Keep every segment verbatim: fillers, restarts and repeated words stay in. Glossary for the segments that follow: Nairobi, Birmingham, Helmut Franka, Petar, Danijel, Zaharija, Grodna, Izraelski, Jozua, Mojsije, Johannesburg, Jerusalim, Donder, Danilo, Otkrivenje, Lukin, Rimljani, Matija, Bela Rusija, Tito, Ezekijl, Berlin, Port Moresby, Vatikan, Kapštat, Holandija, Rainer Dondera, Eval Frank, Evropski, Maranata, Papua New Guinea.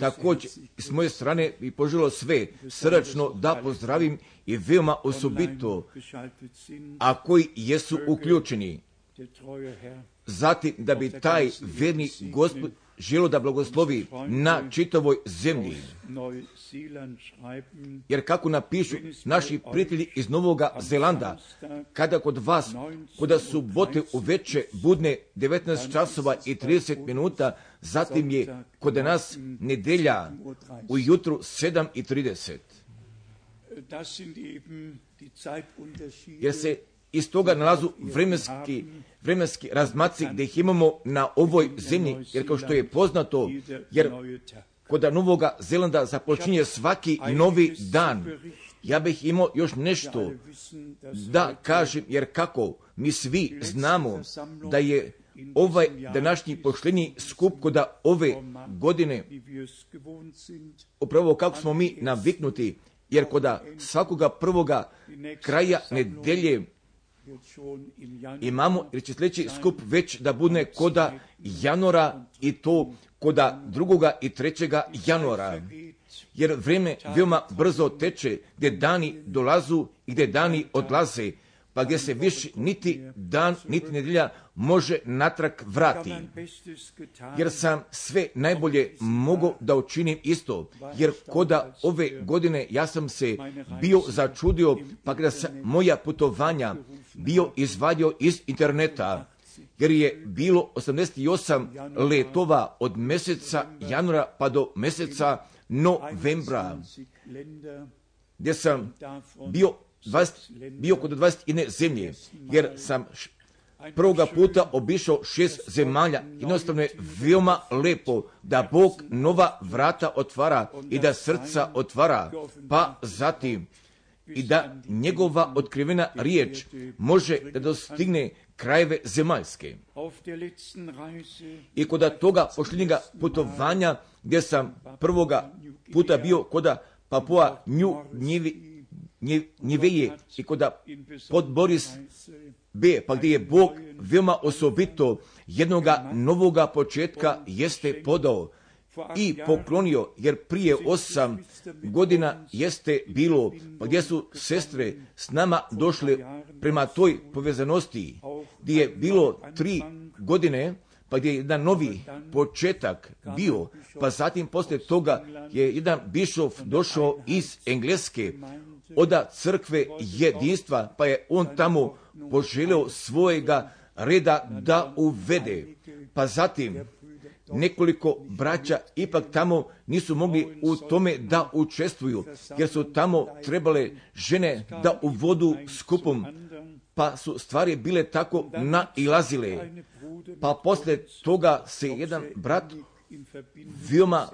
Također, s moje strane bi poželo sve srdačno da pozdravim i veoma osobito, a koji jesu uključeni. Zatim da bi taj verni Gospod želo da blagoslovi na čitavoj zemlji. Jer kako napišu naši prijatelji iz Novog Zelanda, kada kod vas, kada subote uveče budne devetnaest časova i trideset minuta, zatim je kod nas nedelja ujutru sedam i trideset. Jer se iz toga nalazu vremenski, vremenski razmaci gdje ih imamo na ovoj zemlji, jer kao što je poznato, jer kod Novog Zelanda započinje svaki novi dan. Ja bih imao još nešto da kažem, jer kako mi svi znamo da je ovaj današnji pošljenji skup kod ove godine, upravo kako smo mi naviknuti, jer kod svakoga prvoga kraja nedelje imamo, jer će sljedeći skup već da bude kod januara, i to kod drugoga i trećega januara. Jer vrijeme veoma brzo teče, gdje dani dolazu i gdje dani odlaze, pa gdje se više niti dan, niti nedjelja može natrag vrati. Jer sam sve najbolje mogao da učinim isto, jer kod ove godine ja sam se bio začudio, pa kada sam moja putovanja bio izvadio iz interneta, jer je bilo osamdeset osam letova od mjeseca januara pa do mjeseca novembra, gdje sam bio bio kod dvadeset jedne zemlje, jer sam prvoga puta obišao šest zemalja. Jednostavno je veoma lepo da Bog nova vrata otvara i da srca otvara, pa zatim i da njegova otkrivena riječ može da dostigne krajeve zemaljske. I kod toga posljednjega putovanja, gdje sam prvoga puta bio kod Papua New Guinea Njiveje i kod Port Moresby, pa gdje je Bog veoma osobito jednoga novoga početka jeste podao i poklonio, jer prije osam godina jeste bilo, pa gdje su sestre s nama došle prema toj povezanosti, gdje je bilo tri godine, pa gdje je jedan novi početak bio, pa zatim poslije toga je jedan bišov došao iz Engleske, od crkve jedinstva, pa je on tamo poželio svojega reda da uvede. Pa zatim nekoliko braća ipak tamo nisu mogli u tome da učestvuju, jer su tamo trebale žene da uvodu skupom, pa su stvari bile tako nailazile. Pa poslije toga se jedan brat veoma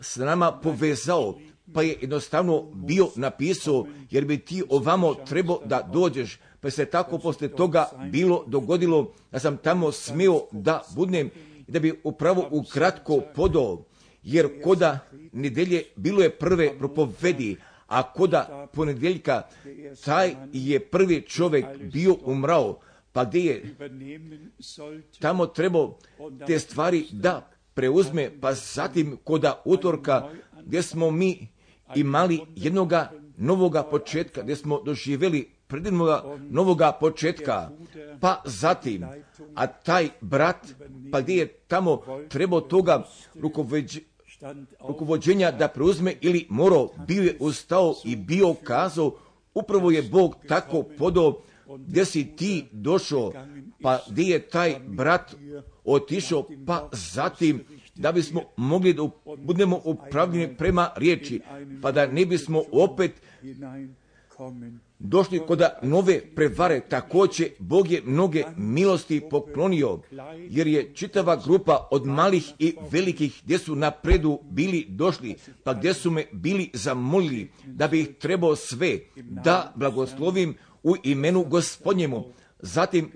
s nama povezao, pa je jednostavno bio napisao, jer bi ti ovamo trebao da dođeš, pa se tako poslije toga bilo dogodilo da sam tamo smio da budnem i da bi upravo ukratko podao, jer koda nedelje bilo je prve propovedi, a koda ponedjeljka taj je prvi čovjek bio umrao, pa gdje je tamo trebao te stvari da preuzme, pa zatim koda utorka gdje smo mi imali jednoga novoga početka, gdje smo doživjeli predivnoga novoga početka, pa zatim, a taj brat, pa gdje je tamo trebao toga rukovođenja da preuzme ili morao, bio je ustao i bio kazao, upravo je Bog tako podao, gdje si ti došao, pa gdje je taj brat otišao, pa zatim da bismo mogli da budemo upravljeni prema riječi, pa da ne bismo opet došli kod nove prevare. Također Bog je mnoge milosti poklonio, jer je čitava grupa od malih i velikih gdje su napredu bili došli, pa gdje su me bili zamolili da bi ih trebao sve da blagoslovim u imenu Gospodnjemu. Zatim,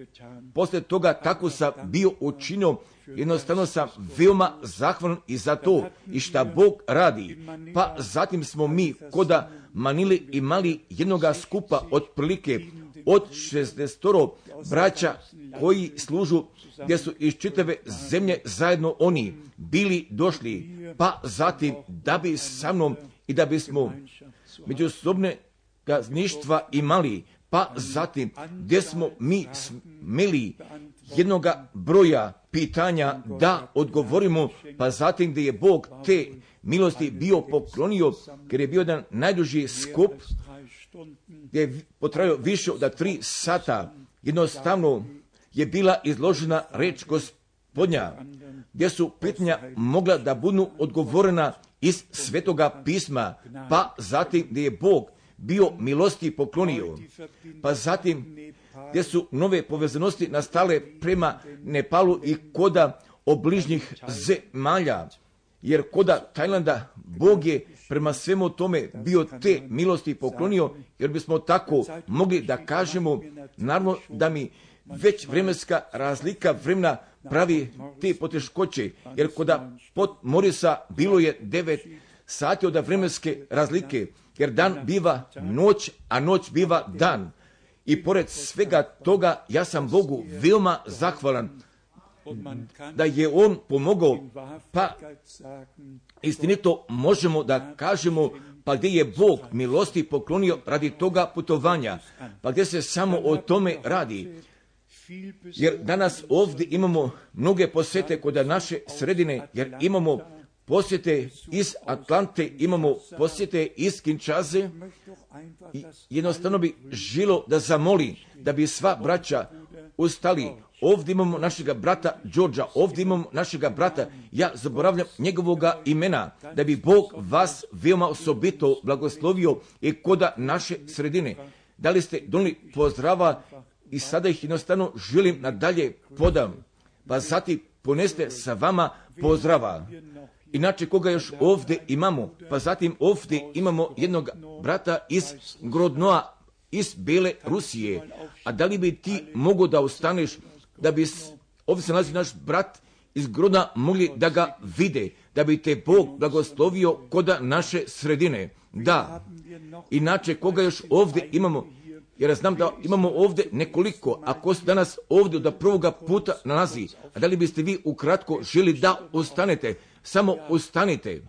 poslije toga tako sam bio učinio, jednostavno sam veoma zahvalan i za to i šta Bog radi. Pa zatim smo mi koda Manile imali jednoga skupa otprilike od šezdesetoro braća koji služu, gdje su iz čitave zemlje zajedno oni bili došli, pa zatim da bi sa mnom i da bismo međusobne gazdništva imali, pa zatim gdje smo mi smeli jednoga broja pitanja da odgovorimo, pa zatim gdje je Bog te milosti bio poklonio, jer je bio jedan najduži skup gdje je potrajao više od tri sata. Jednostavno je bila izložena reč Gospodnja, gdje su pitanja mogla da budu odgovorena iz Svetoga pisma, pa zatim gdje je Bog bio milosti poklonio, pa zatim gdje su nove povezanosti nastale prema Nepalu i koda obližnjih zemalja, jer koda Tajlanda Bog je prema svemu tome bio te milosti poklonio, jer bismo tako mogli da kažemo, naravno da mi već vremenska razlika vremena pravi te poteškoće, jer koda Port Morisa bilo je devet sati od vremenske razlike, jer dan biva noć, a noć biva dan. I pored svega toga, ja sam Bogu veoma zahvalan da je On pomogao, pa istinito možemo da kažemo, pa gdje je Bog milosti poklonio radi toga putovanja, pa gdje se samo o tome radi. Jer danas ovdje imamo mnoge posjete kod naše sredine, jer imamo posjete iz Atlante, imamo posjete iz Kinčaze i jednostavno bi žilo da zamoli da bi sva braća ustali. Ovdje imamo našega brata Đorđa, ovdje imamo našega brata, ja zaboravljam njegovoga imena, da bi Bog vas veoma osobito blagoslovio i koda naše sredine. Da li ste donijeli pozdrava i sada ih jednostavno želim nadalje podam, pa zatim poneste sa vama pozdrava. Inače koga još ovdje imamo, pa zatim ovdje imamo jednog brata iz Grodnoa, iz Bele Rusije. A da li bi ti mogao da ostaneš, da bi ovdje se nalazi naš brat iz Grodna, mogli da ga vide, da bi te Bog blagoslovio koda naše sredine. Da, inače koga još ovdje imamo, jer znam da imamo ovdje nekoliko, ako se danas ovdje da prvoga puta nalazi, a da li biste vi ukratko želi da ostanete, samo ostanite.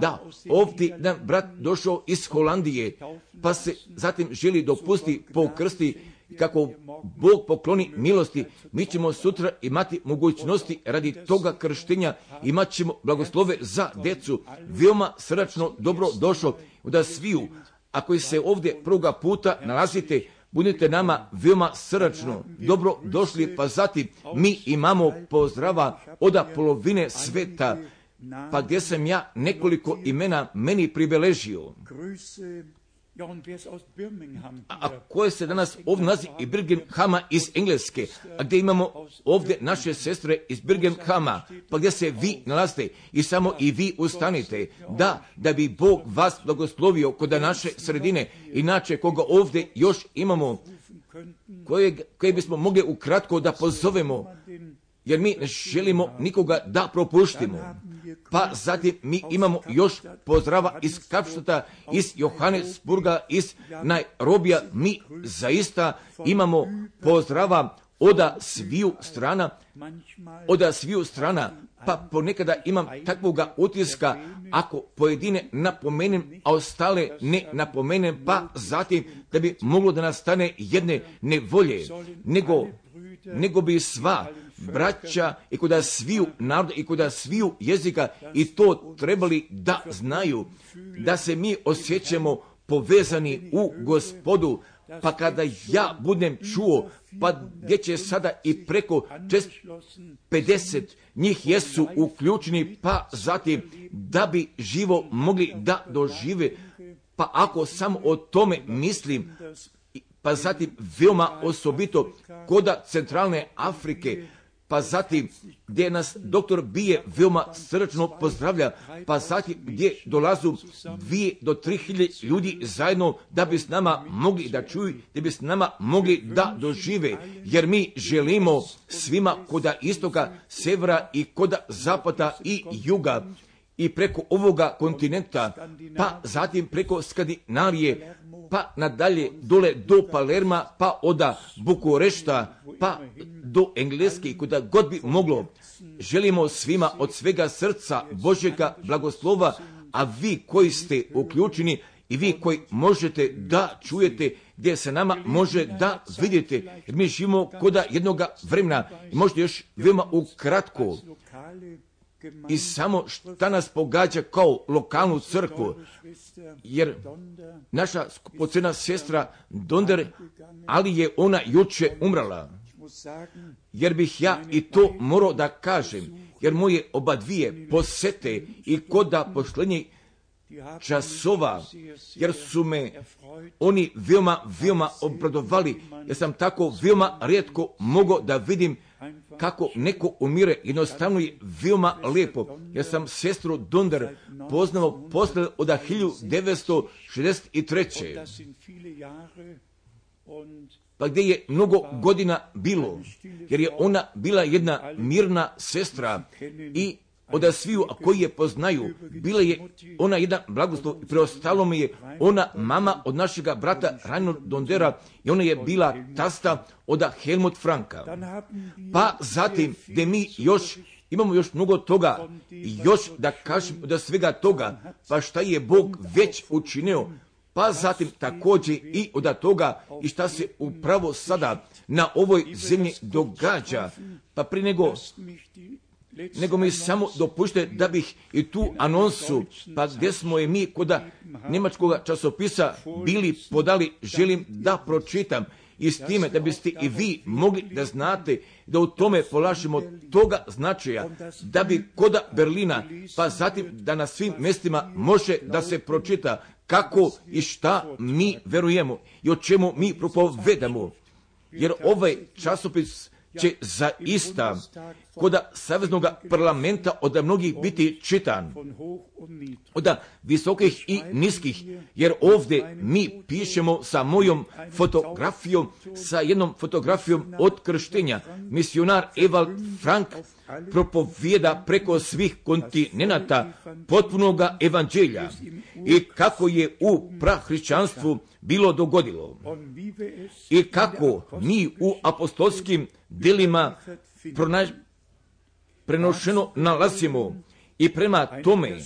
Da, ovdje jedan brat došao iz Holandije, pa se zatim želi dopusti pokrsti, kako Bog pokloni milosti, mi ćemo sutra imati mogućnosti radi toga krštenja, imat ćemo blagoslove za djecu, veoma srdačno dobro došao da sviju. Ako se ovdje prvoga puta nalazite, budite nama veoma srdačno dobro došli, pa zatim mi imamo pozdrava od polovine sveta, pa gdje sam ja nekoliko imena meni pribeležio. A koje se danas ovdje nalazi i Birminghama iz Engleske, a gdje imamo ovdje naše sestre iz Birminghama, pa gdje se vi nalazite i samo i vi ustanite, da, da bi Bog vas blagoslovio kod naše sredine, inače koga ovdje još imamo, koje, koje bismo mogli ukratko da pozovemo, jer mi ne želimo nikoga da propuštimo. Pa zatim mi imamo još pozdrava iz Kapštata, iz Johannesburga, iz Nairobija. Mi zaista imamo pozdrava oda sviju strana, oda sviju strana, pa ponekada imam takvoga utiska, ako pojedine napomenem, a ostale ne napomenem, pa zatim da bi moglo da nastane jedne nevolje, nego, nego bi sva braća i koda sviju naroda i koda sviju jezika i to trebali da znaju, da se mi osjećamo povezani u Gospodu. Pa kada ja budem čuo, pa gdje će sada i preko pedeset njih jesu uključeni, pa zatim da bi živo mogli da dožive, pa ako samo o tome mislim, pa zatim veoma osobito koda Centralne Afrike, pa zatim gdje nas doktor Bije veoma srčno pozdravlja, pa zatim gdje dolazu dvije do tri hiljade ljudi zajedno da bi s nama mogli da čuju, da bi s nama mogli da dožive, jer mi želimo svima koda istoka, severa i koda zapada i juga i preko ovoga kontinenta, pa zatim preko Skandinavije, pa nadalje dole do Palerma, pa oda Bukurešta, pa do Engleske, kuda god bi moglo. Želimo svima od svega srca Božjega blagoslova, a vi koji ste uključeni i vi koji možete da čujete, gdje se nama može da vidite, jer mi živimo koda jednoga vremena. I možda još veoma ukratko i samo šta nas pogađa kao lokalnu crkvu, jer naša skupocena sestra Donder, ali je ona juče umrala, jer bih ja i to morao da kažem, jer moje oba dvije posete i koda posljednjih časova, jer su me oni veoma, veoma obradovali, jer sam tako veoma rijetko mogao da vidim kako neko umire. Jednostavno je veoma lijepo. Ja sam sestru Donder poznao poslije od hiljadu devetsto šezdeset treće. Pa gdje je mnogo godina bilo, jer je ona bila jedna mirna sestra i od sviju koji je poznaju, bila je ona jedan blagoslov i preostalo mi je ona mama od našega brata Rainer Dondera i ona je bila tasta od Helmut Franka. Pa zatim, gdje mi još imamo još mnogo toga i još da kažem od svega toga, pa šta je Bog već učinio, pa zatim također i od toga i šta se upravo sada na ovoj zemlji događa, pa prije nego... nego mi samo dopušte da bih i tu anonsu, pa gdje smo je mi koda njemačkog časopisa bili podali, želim da pročitam i s time da biste i vi mogli da znate da u tome polažimo toga značaja, da bi koda Berlina, pa zatim da na svim mjestima može da se pročita kako i šta mi verujemo i o čemu mi propovedamo, jer ovaj časopis će zaista koda Saveznog parlamenta od mnogih biti čitan, od visokih i niskih, jer ovdje mi pišemo sa mojom fotografijom, sa jednom fotografijom od krštenja. Misionar Eval Frank propovijeda preko svih kontinenata potpunoga evanđelja i kako je u prahrišćanstvu bilo dogodilo i kako mi u apostolskim delima pronaž... prenošeno nalazimo i prema tome,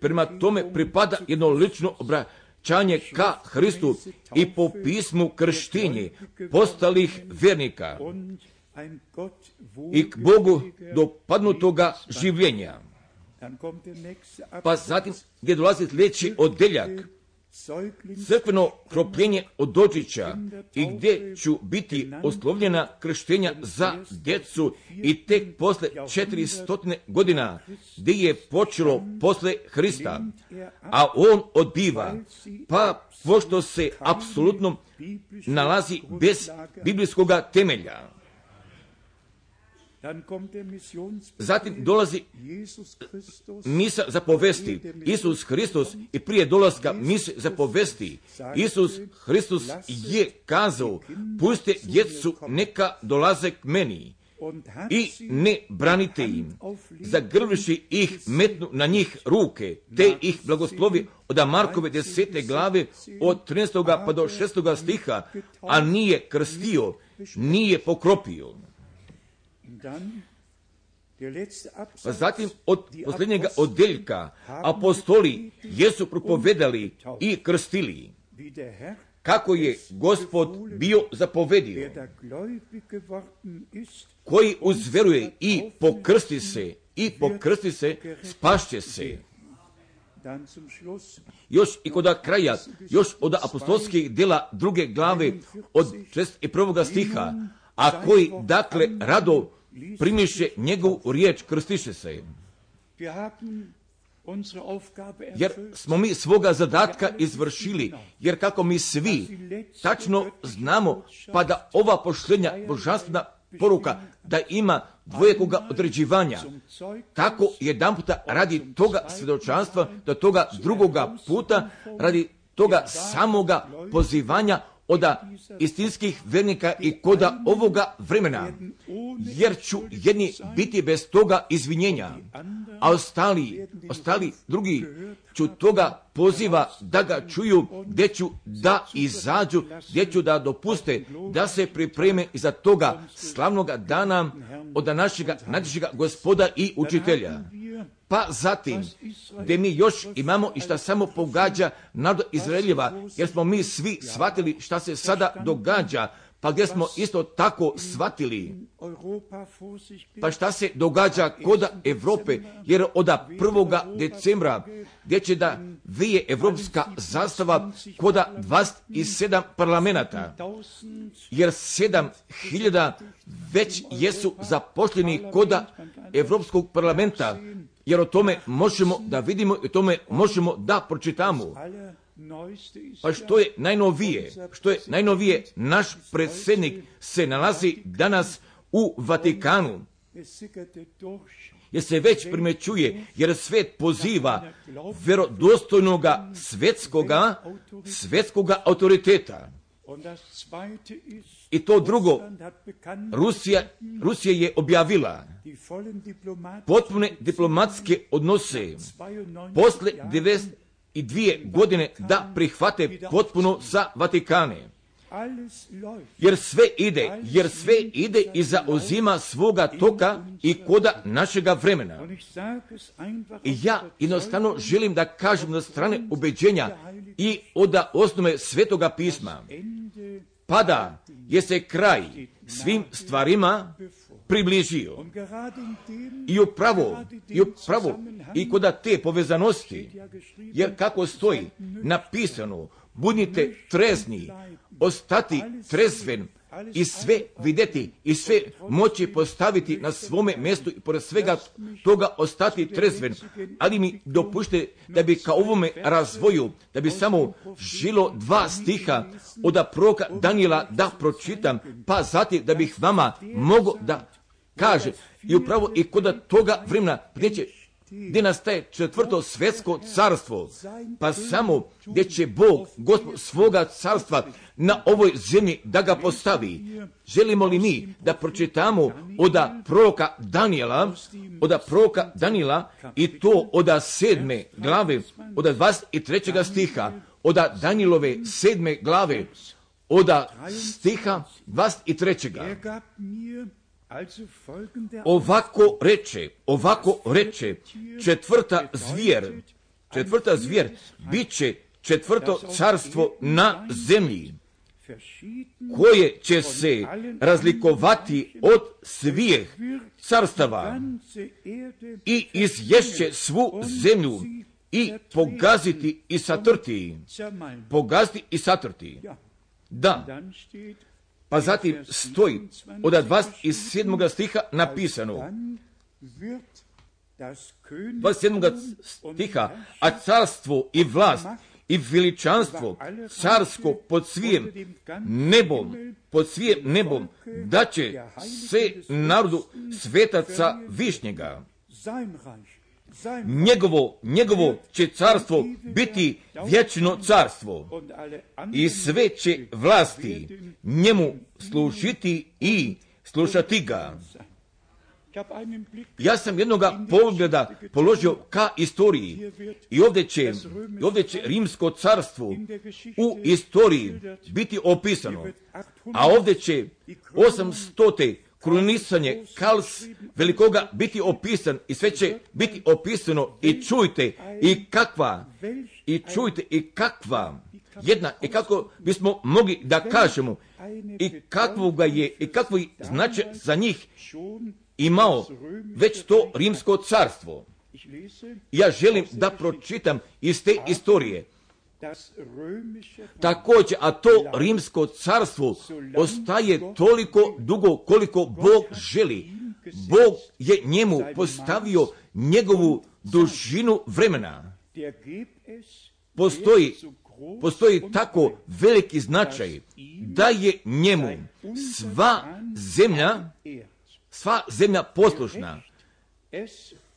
prema tome pripada jedno lično obraćanje ka Hristu i po pismu krštenje postalih vernika i k Bogu dopadnutoga življenja. Pa zatim gdje dolazi sljedeći oddeljak, crkveno kropljenje od dođića i gdje ću biti oslovljena krštenja za djecu i tek posle četiri stotine godina gdje je počelo posle Hrista, a on odbiva, pa pošto se apsolutno nalazi bez biblijskog temelja. Zatim dolazi misa zapovesti Isus Hristos i prije dolaska mise zapovesti Isus Hristos je kazao: puste djecu neka dolaze k meni i ne branite im, zagrliši ih, metnu na njih ruke, te ih blagoslovi od Markove desete glave od trinaestog pa do šestoga stiha, a nije krstio, nije pokropio. Pa zatim od posljednjega oddeljka apostoli jesu propovedali i krstili kako je Gospod bio zapovedio, koji uzveruje i pokrsti se i pokrsti se spašće se. Još i kod kraja, još od apostolskih djela druge glave od šezdeset prvog stiha, a koji, dakle, rado primiše njegovu riječ, krstiše se. Jer smo mi svoga zadatka izvršili, jer kako mi svi tačno znamo, pa da ova poštenja božanstvena poruka da ima dvojekoga određivanja, tako jedan puta radi toga svjedočanstva, do toga drugoga puta radi toga samoga pozivanja od istinskih vernika i koda ovoga vremena, jer ću jedni biti bez toga izvinjenja, a ostali, ostali drugi ću toga poziva da ga čuju, gdje ću da izađu, gdje ću da dopuste da se pripreme iza toga slavnoga dana od našega najvišega Gospoda i Učitelja. Pa zatim, gdje mi još imamo i šta samo pogađa narod Izraeljeva, jer smo mi svi shvatili šta se sada događa, pa gdje smo isto tako shvatili, pa šta se događa kod Evrope, jer od prvog decembra, gdje će da vije evropska zastava kod dvadeset sedam parlamenata, jer sedam hiljada već jesu zaposleni kod Evropskog parlamenta, jer o tome možemo da vidimo i o tome možemo da pročitamo. Pa što je najnovije? Što je najnovije? Naš predsjednik se nalazi danas u Vatikanu, jer se već primjećuje, jer svet poziva vjerodostojnoga svetskoga, svetskoga autoriteta. I to drugo, Rusija, Rusija je objavila potpune diplomatske odnose posle devedeset dvije godine da prihvate potpuno sa Vatikane. Jer sve ide, jer sve ide i zauzima svoga toka i koda našega vremena. I ja jednostavno želim da kažem na strane ubeđenja i od osnove Svetoga pisma. Pada je se kraj svim stvarima približio. I upravo, i upravo, i koda te povezanosti, jer kako stoji napisano, budite trezni, ostati trezven i sve vidjeti i sve moći postaviti na svome mjestu i pored svega toga ostati trezven. Ali mi dopušte da bi ka ovome razvoju, da bi samo žilo dva stiha od proroka Danijela da pročitam, pa zatim da bih vama mogao da kaže i upravo i kod toga vremena neće gdje nastaje četvrto svjetsko carstvo, pa samo gdje će Bog, Gospod svoga carstva na ovoj zemlji da ga postavi. Želimo li mi da pročitamo od proroka Danijela, od proroka Danijela i to od sedme glave, od dvadeset trećeg stiha, od Danilove sedme glave, od stiha dvadeset trećeg. Ovako reče, ovako reče, četvrta zvijer, četvrta zvijer, bit će četvrto carstvo na zemlji, koje će se razlikovati od svih carstava i izješće svu zemlju i pogaziti i satrti, pogaziti i satrti. Da. Pa zatim stoji od dvadeset sedmog stiha napisano, dvadeset sedmog stiha, a carstvo i vlast i veličanstvo carsko pod svijem nebom, pod svijem nebom, da će se narodu svetaca višnjega. Njegovo, njegovo će carstvo biti vječno carstvo i sve će vlasti njemu služiti i slušati ga. Ja sam jednoga pogleda položio ka istoriji i ovdje će, ovdje će rimsko carstvo u istoriji biti opisano, a ovdje će osamstote krunisanje Kals velikoga biti opisan i sve će biti opisano i čujte i kakva, i čujte i kakva jedna, i kako bismo mogli da kažemo i kakvo ga je i kakvo je značaj za njih imao već to rimsko carstvo. Ja želim da pročitam iz te istorije. Također, a to rimsko carstvo ostaje toliko dugo koliko Bog želi. Bog je njemu postavio njegovu dužinu vremena. Postoji, postoji tako veliki značaj da je njemu sva zemlja, sva zemlja poslušna.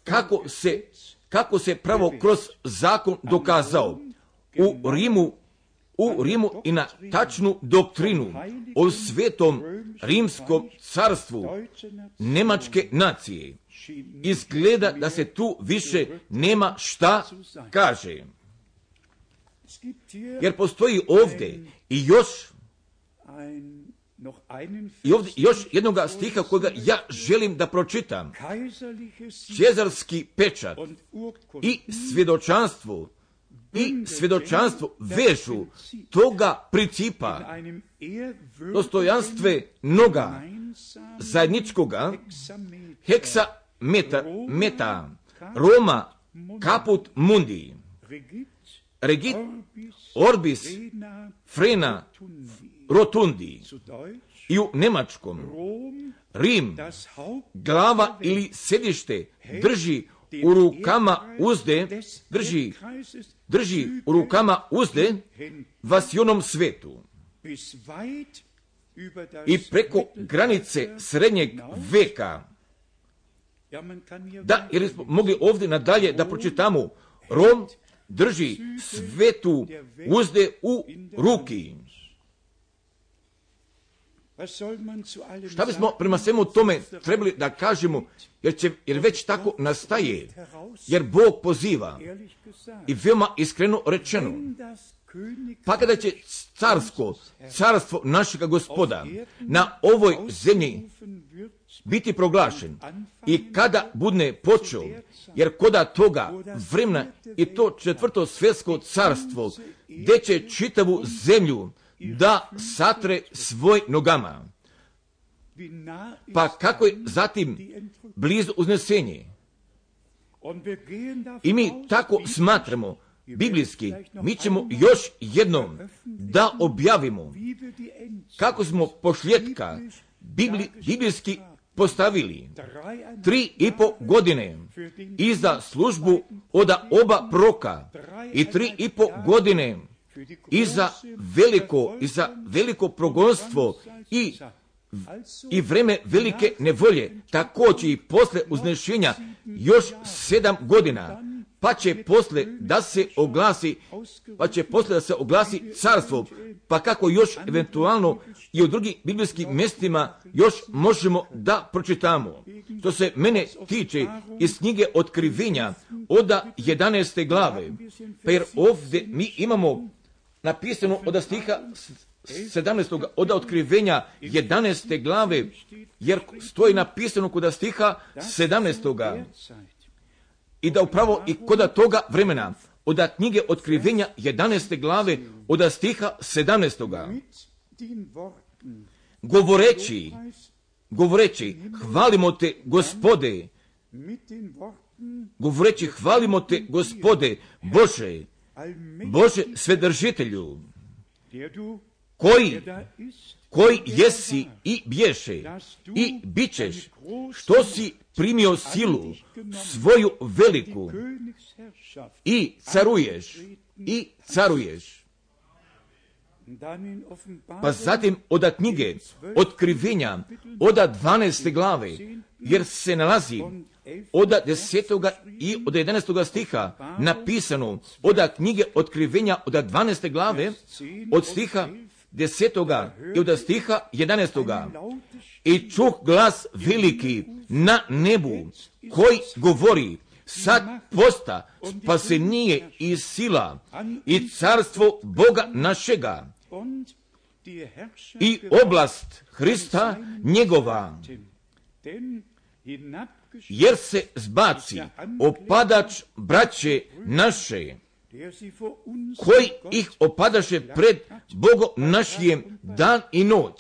Kako se, kako se pravo kroz zakon dokazao. U Rimu u Rimu i na tačnu doktrinu o svetom rimskom carstvu nemačke nacije. Izgleda da se tu više nema šta kaže. Jer postoji ovdje i još I ovdje još jednog stiha kojega ja želim da pročitam. Cezarski pečat i svjedočanstvo i svjedočanstvo vežu toga principa dostojanstvenoga zajedničkoga heksa meta, meta Roma kaput mundi regit orbis frena rotundi i u nemačkom Rim glava ili sedište drži u rukama uzde drži, drži u rukama uzde vasionom svetu i preko granice srednjeg veka. Da, jer smo mogli ovdje nadalje da pročitamo Rom drži svetu uzde u ruki. Šta bismo prema svemu tome trebali da kažemo, jer, će, jer već tako nastaje, jer Bog poziva i veoma iskreno rečeno. Pa kada će carsko, carstvo našega gospoda na ovoj zemlji biti proglašen i kada budne počeo, jer koda toga vremena i to četvrto svjetsko carstvo, gdje će čitavu zemlju da satre svoj nogama. Pa kako je zatim blizu uznesenje? I mi tako smatramo, biblijski, mi ćemo još jednom da objavimo kako smo pošljetka bibli, biblijski postavili tri i po godine i za službu od oba proka i tri i po godine i za veliko, i za veliko progonstvo i, i vreme velike nevolje, tako će i posle uznešenja još sedam godina, pa će posle da se oglasi, pa će posle da se oglasi carstvo, pa kako još eventualno i u drugim biblijskim mjestima još možemo da pročitamo. Što se mene tiče iz knjige Otkrivenja od jedanaeste glave, pa jer ovdje mi imamo napisano od stiha sedamnaestog od Otkrivenja jedanaeste glave, jer stoji napisano kod stiha sedamnaestog i da upravo i kod toga vremena od knjige Otkrivenja jedanaeste glave od stiha sedamnaestog govoreći govoreći hvalimo te Gospode, govoreći hvalimo te Gospode Bože, Bože svedržitelju, koji, koji jesi i bješe i bit ćeš, što si primio silu svoju veliku i caruješ, i caruješ. Pa zatim od knjige Otkrivenja od dvanaeste glave, jer se nalazi od desetoga i od jedanaestoga stiha napisano od knjige Otkrivenja od dvanaeste glave od stiha desetoga i od stiha jedanaestoga i čuh glas veliki na nebu koji govori: sad posta spasenije i sila i carstvo Boga našega i oblast Hrista njegova, jer se zbaci opadač braće naše, koji ih opadaše pred Bogom našijem dan i noć.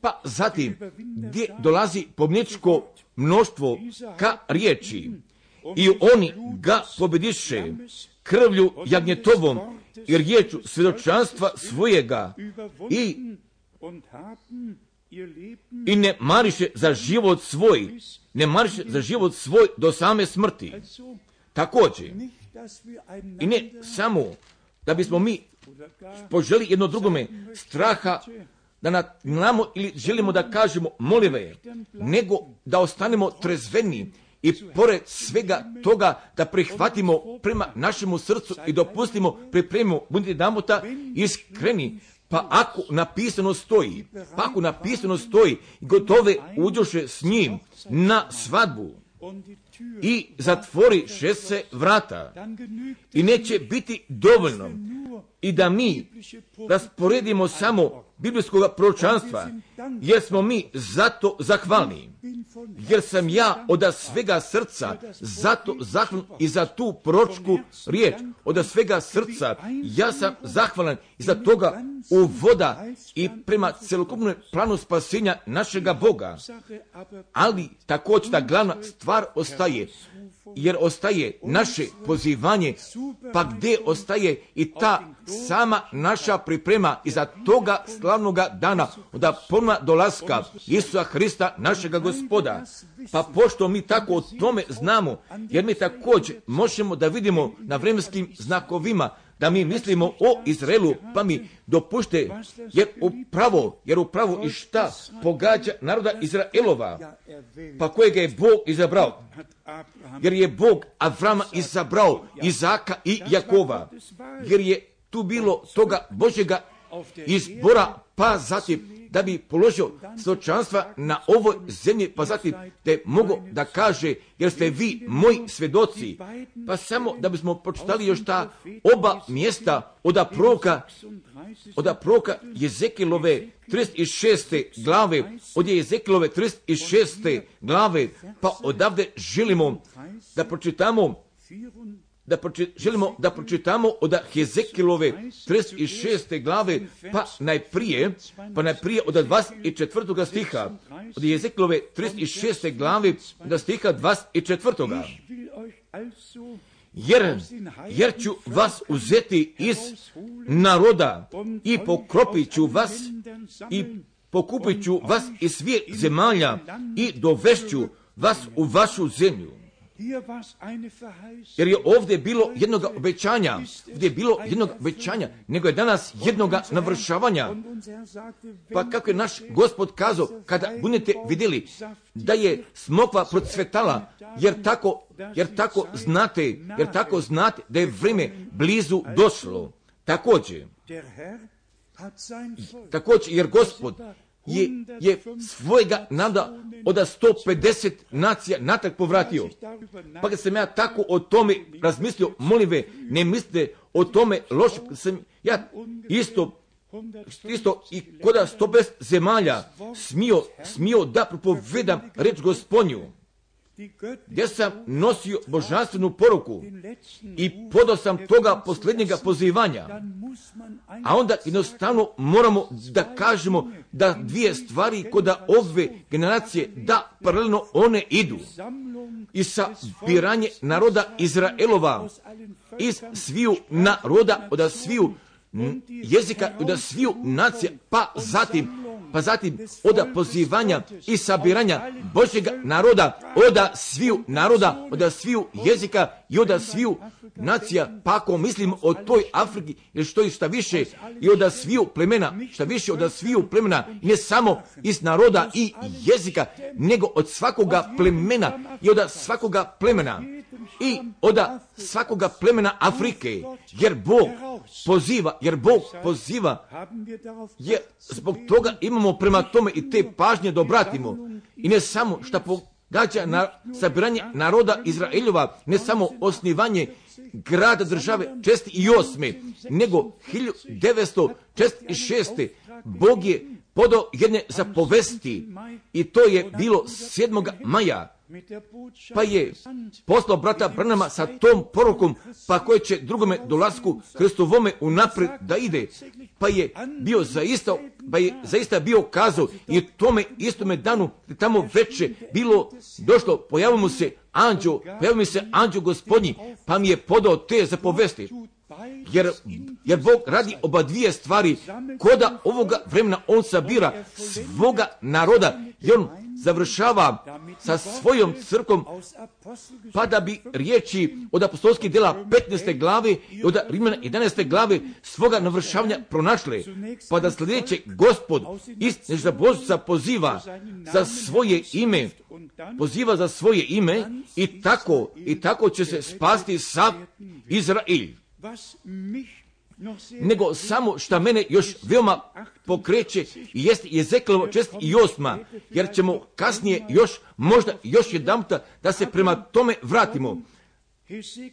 Pa zatim gdje dolazi pomničko mnoštvo ka riječi i oni ga pobediše krvlju jagnjetovom i riječu svjedočanstva svojega i i ne mariše za život svoj, ne mariše za život svoj do same smrti. Također, i ne samo da bismo mi poželi jedno drugome straha, da nagnamo ili želimo da kažemo molime, nego da ostanemo trezveni i pored svega toga da prihvatimo prema našemu srcu i dopustimo, pripremimo bundedamuta iskreni. Pa ako napisano stoji, pa ako napisano stoji, gotove uđoše s njim na svadbu i zatvori šest vrata i neće biti dovoljno i da mi rasporedimo samo biblijskog proročanstva, jer smo mi zato zahvalni, jer sam ja oda svega srca zato zahvalan i za tu proročku riječ, oda svega srca ja sam zahvalan i za toga uvoda i prema celokupnom planu spasenja našega Boga. Ali također ta glavna stvar ostaje, jer ostaje naše pozivanje, pa gdje ostaje i ta sama naša priprema i za toga slavnoga dana, onda ponovna dolaska Isusa Hrista, našega Gospoda. Pa pošto mi tako o tome znamo, jer mi također možemo da vidimo na vremenskim znakovima, da mi mislimo o Izraelu, pa mi dopušte, jer upravo, jer upravo i šta pogađa naroda Izraelova, pa kojega je Bog izabrao, jer je Bog Avrama izabrao, Izaka i Jakova, jer je tu bilo toga Božjega izbora, pa zatim da bi položio svjedočanstva na ovoj zemlji, pa zatim da je mogao da kaže, jer ste vi moji svjedoci. Pa samo da bismo počitali još ta oba mjesta oda proroka, oda proroka Jezekilove trideset šeste glave, od Jezekilove trideset šeste glave, pa odavde želimo da pročitamo Da proči, želimo da pročitamo od Jezekilove trideset šeste glave, pa najprije, pa najprije od dvadeset četvrtog stiha, od Jezekilove trideset šeste glave do stiha dvadeset četvrtog Jer, jer ću vas uzeti iz naroda i pokropit ću vas i pokupit ću vas iz svih zemalja i dovešću vas u vašu zemlju. Jer je ovdje bilo jednog obećanja, ovdje je bilo jednog obećanja, nego je danas jednog navršavanja. Pa kako je naš Gospod kazao, kada budete vidjeli da je smokva procvetala, jer tako, jer tako znate, jer tako znate da je vrijeme blizu došlo. Također, također jer Gospod je, je svojega nada od sto pedeset nacija natrag povratio. Pa kad sam ja tako o tome razmislio, molim ve, ne mislite o tome loše, sam ja isto, isto i koda sto pedeset zemalja smio, smio da propovedam reč Gospodnju, gdje sam nosio božanstvenu poruku i podao sam toga posljednjega pozivanja. A onda jednostavno moramo da kažemo da dvije stvari koda ove generacije da paralelno one idu. I sabiranje naroda Izraelova iz sviju naroda, od sviju jezika, od sviju nacija, pa zatim pa zatim oda pozivanja i sabiranja Božjega naroda, oda sviju naroda, oda sviju jezika i oda sviju nacija, pa ako mislim o toj Afriki, jer što je šta više, i oda sviju plemena, šta više oda sviju plemena, ne samo iz naroda i jezika, nego od svakoga plemena i oda svakoga plemena i oda svakoga plemena Afrike, jer Bog poziva, jer Bog poziva, jer zbog toga imamo prema tome i te pažnje da obratimo. I ne samo što pogađa na sabiranje naroda Izraeljova, ne samo osnivanje grada države česti i osme, nego hiljadu devetsto šezdeset šeste Bog je podao jedne zapovesti i to je bilo sedmog maja. Pa je poslao brata Branama sa tom porukom, pa koje će drugome dolasku Hristovome unaprijed da ide, pa je bio zaista, pa je zaista bio kazao i tome istome danu tamo veče bilo došlo, pojavio mu se anđeo, pojavio mi se anđeo Gospodnji, pa mi je podao te zapovesti. Jer, jer Bog radi oba dvije stvari, koda ovoga vremena on sabira svoga naroda i on završava sa svojom crkom, pa da bi riječi od apostolskih djela petnaeste glave i od Rimljana jedanaeste glave svoga navršavanja pronašle, pa da sljedeće Gospod istinska Božica poziva za svoje ime, poziva za svoje ime i tako, i tako će se spasti sav Izrael. Nego samo što mene još veoma pokreće jest Jezekilovo šezdeset osma, jer ćemo kasnije još, možda još jedanputa da se prema tome vratimo.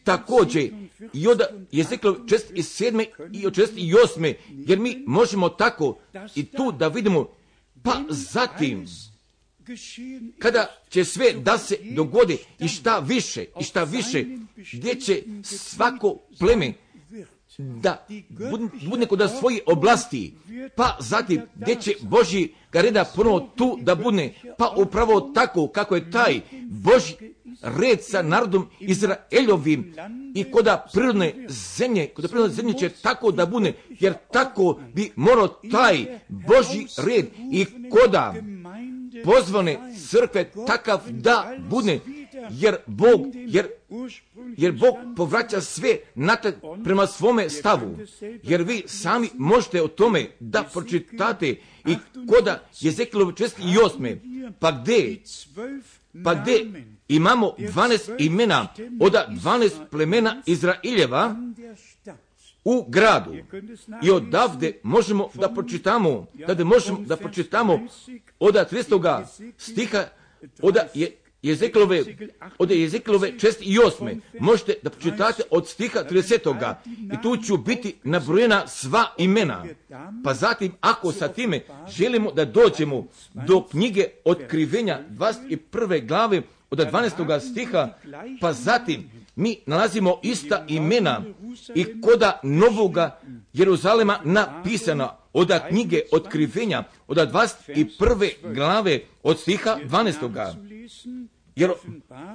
Također i od Jezekilovo šezdeset sedme i od šezdeset osme, jer mi možemo tako i tu da vidimo, pa zatim kada će sve da se dogodi i šta više, i šta više, gdje će svako pleme da bude kod svoje oblasti, pa zatim gdje će Božji reda ponovo tu da bude, pa upravo tako kako je taj Božji red sa narodom Izraeljovim i kod prirodne zemlje, kod prirodne zemlje će tako da bude, jer tako bi morao taj Božji red i kod pozvane crkve takav da bude, jer Bog, jer, jer Bog povraća sve natrag prema svome stavu, jer vi sami možete o tome da pročitate i koda Jezekilov šezdeset osme, pa gdje, pa gdje imamo dvanaest imena od dvanaest plemena Izraeljeva u gradu. I odavde možemo da pročitamo, da možemo da pročitamo od tridesetog stiha, od je Jezekilove, od Jezekilove šezdeset osme. Možete da pročitate od stiha tridesetog i tu ću biti nabrojena sva imena. Pa zatim, ako sa time želimo da dođemo do knjige Otkrivenja dvadeset prve glave od dvanaestog stiha, pa zatim mi nalazimo ista imena i koda novoga Jeruzalema napisana od knjige Otkrivenja od dvadeset prve glave od stiha dvanaestog. Jer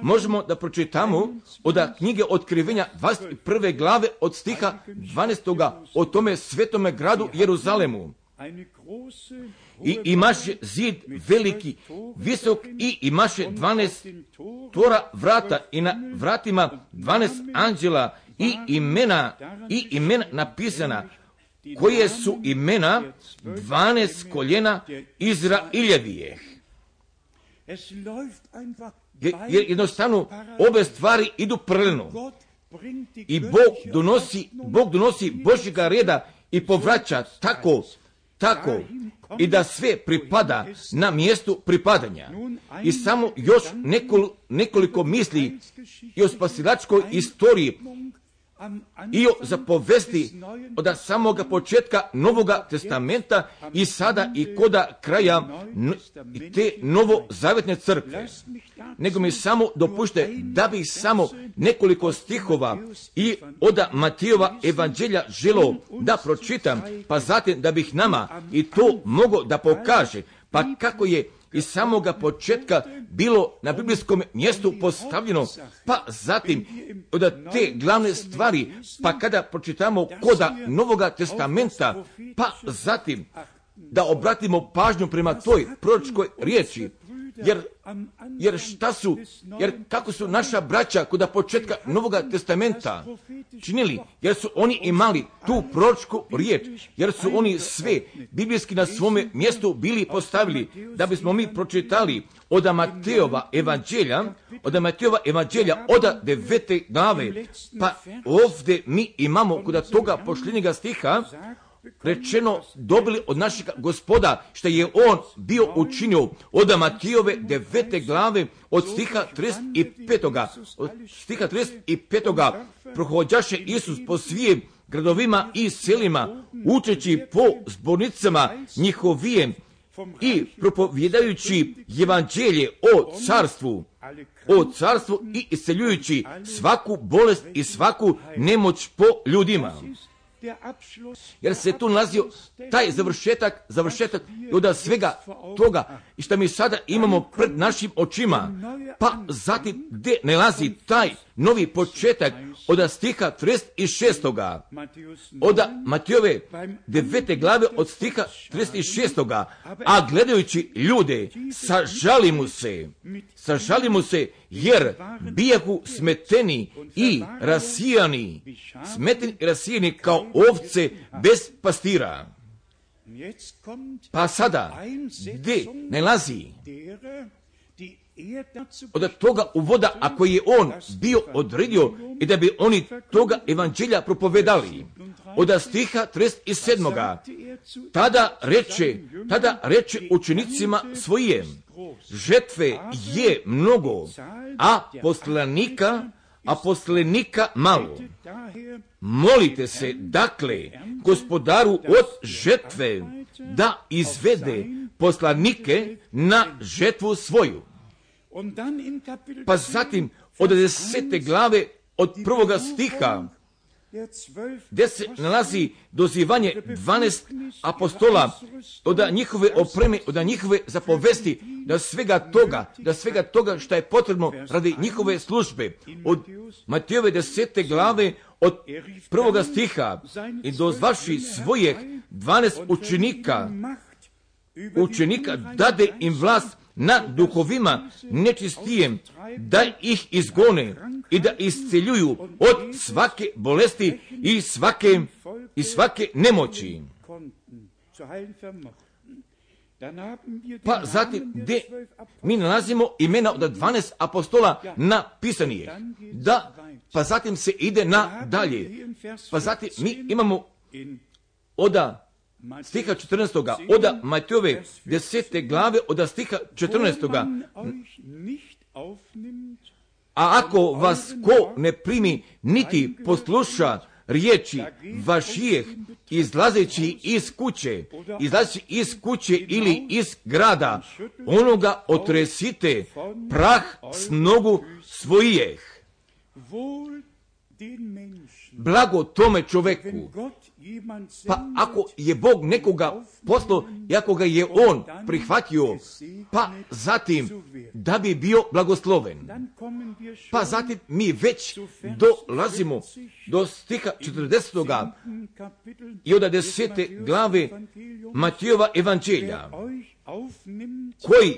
možemo da pročitamo od knjige Otkrivenja dvadeset prve glave od stiha dvanaestog o tome svetome gradu Jeruzalemu. I imaše zid veliki, visok i imaše dvanaest tora vrata i na vratima dvanaest anđela i imena, i imena napisana, koje su imena dvanaest koljena Izraeljevijeh. Jer jednostavno obe stvari idu paralelno i Bog donosi, Bog donosi Božjega reda i povraća tako, tako i da sve pripada na mjestu pripadanja. I samo još nekol, nekoliko misli i o spasilačkoj istoriji i o zapovesti od samoga početka Novoga testamenta i sada i koda kraja te novozavetne crkve. Nego mi samo dopušte da bih samo nekoliko stihova i od Matijova evanđelja želo da pročitam, pa zatim da bih nama i to mogao da pokaže, pa kako je iz samoga početka bilo na biblijskom mjestu postavljeno, pa zatim od te glavne stvari, pa kada pročitamo koda Novoga testamenta, pa zatim da obratimo pažnju prema toj proročkoj riječi, jer, jer šta su, jer kako su naša braća koda početka Novoga testamenta činili, jer su oni imali tu proročku riječ, jer su oni sve biblijski na svome mjestu bili postavili, da bismo mi pročitali od Matejova evanđelja, od Matejova evanđelja od devete glave, pa ovdje mi imamo koda toga posljednjega stiha rečeno dobili od našeg Gospoda što je on bio učinio od Matijove devete glave od stiha trideset petoga. Od stiha trideset petoga prohođaše Isus po svijim gradovima i selima učeći po zbornicama njihovijem i propovjedajući evanđelje o carstvu, o carstvu i isceljujući svaku bolest i svaku nemoć po ljudima. Jer se tu nalazio taj završetak, završetak od svega toga i što mi sada imamo pred našim očima. Pa zatim gdje nalazi taj novi početak od stiha trideset šest. Od Matijove devete glave od stiha trideset šest. A gledajući ljude, sažalimu se, sažalimu se jer bijahu smeteni i rasijani, smeteni i rasijani kao ovce bez pastira. Pa sada gdje nalazi od toga uvoda, ako je on bio odredio i da bi oni toga evanđelja propovedali. Od stiha trideset sedam. Tada reče, tada reče učenicima svojem, žetve je mnogo, a poslanika, a poslanika malo. Molite se, dakle, gospodaru od žetve da izvede poslanike na žetvu svoju. Pa zatim od desete glave od prvoga stiha gdje se nalazi dozivanje dvanaest apostola od njihove opreme, od njihove zapovesti, da svega toga, da svega toga što je potrebno radi njihove službe. Od Matejove desete glave od prvoga stiha i dozvaši svojih dvanaest učenika, učenika dade im vlast na duhovima nečistijem, da ih izgone i da isceljuju od svake bolesti i svake, i svake nemoći. Pa zatim gdje mi nalazimo imena od dvanaest apostola napisanije. Da, pa zatim se ide na dalje. Pa zatim mi imamo oda stiha četrnaest. Oda Matejove desete glave od stiha četrnaest. A ako vas ko ne primi niti posluša riječi vašijih, izlazeći iz kuće, izlazeći iz kuće ili iz grada, onoga otresite prah s nogu svojih. Blago tome čovjeku. Pa ako je Bog nekoga poslao i ako ga je on prihvatio, pa zatim da bi bio blagosloven. Pa zatim mi već dolazimo do stiha četrdeset. i od desete glave Matijova evanđelja. Koji,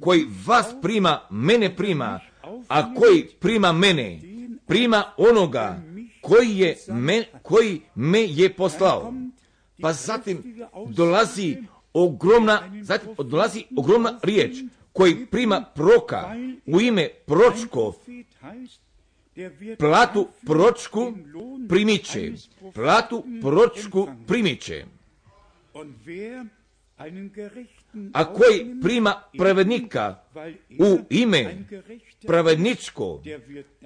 koji vas prima, mene prima, a koji prima mene, prima onoga koji je me, koji me je poslao. Pa zatim dolazi ogromna, zatim dolazi ogromna riječ koji prima proka u ime pročkov, platu pročku primiće, platu pročku primiće. A koji prima pravednika u ime pravedničko,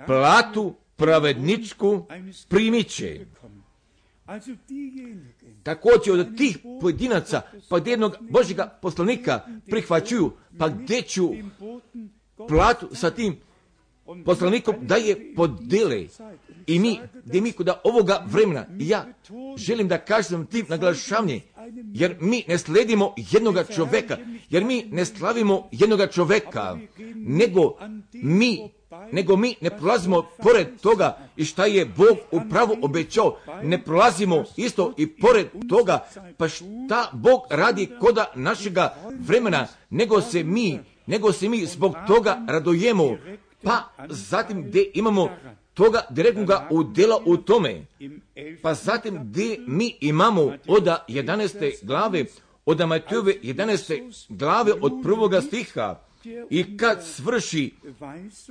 platu pravedničku primiće. Također od tih pojedinaca pa od jednog Božjega poslanika prihvaćuju, pa gdje ću platu sa tim poslanikom da je podijele. I mi, gdje mi kod ovoga vremena, ja želim da kažem tim naglašavanje, jer mi ne sledimo jednoga čovjeka, jer mi ne slavimo jednoga čovjeka, nego mi nego mi ne prolazimo pored toga i šta je Bog upravo obećao, ne prolazimo isto i pored toga, pa šta Bog radi kod našega vremena, nego se mi, nego se mi zbog toga radujemo, pa zatim gdje imamo toga direktnoga udjela u tome, pa zatim gdje mi imamo od jedanaeste glave, od Matejove jedanaeste glave od prvoga stiha, I kad svrši,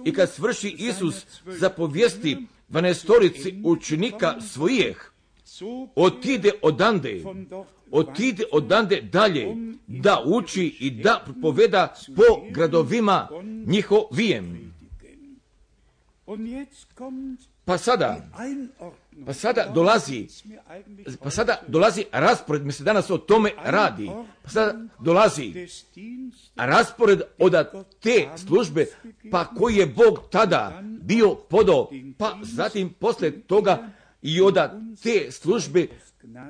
i kad svrši Isus zapovijesti dvanaestorici učenika svojih, otide odande, otide odande dalje, da uči i da propoveda po gradovima njihovijem. Pa sada, pa sada dolazi, pa sada dolazi raspored, mi se danas o tome radi, pa sada dolazi raspored od te službe, pa koji je Bog tada bio podao, pa zatim poslije toga i oda te službe,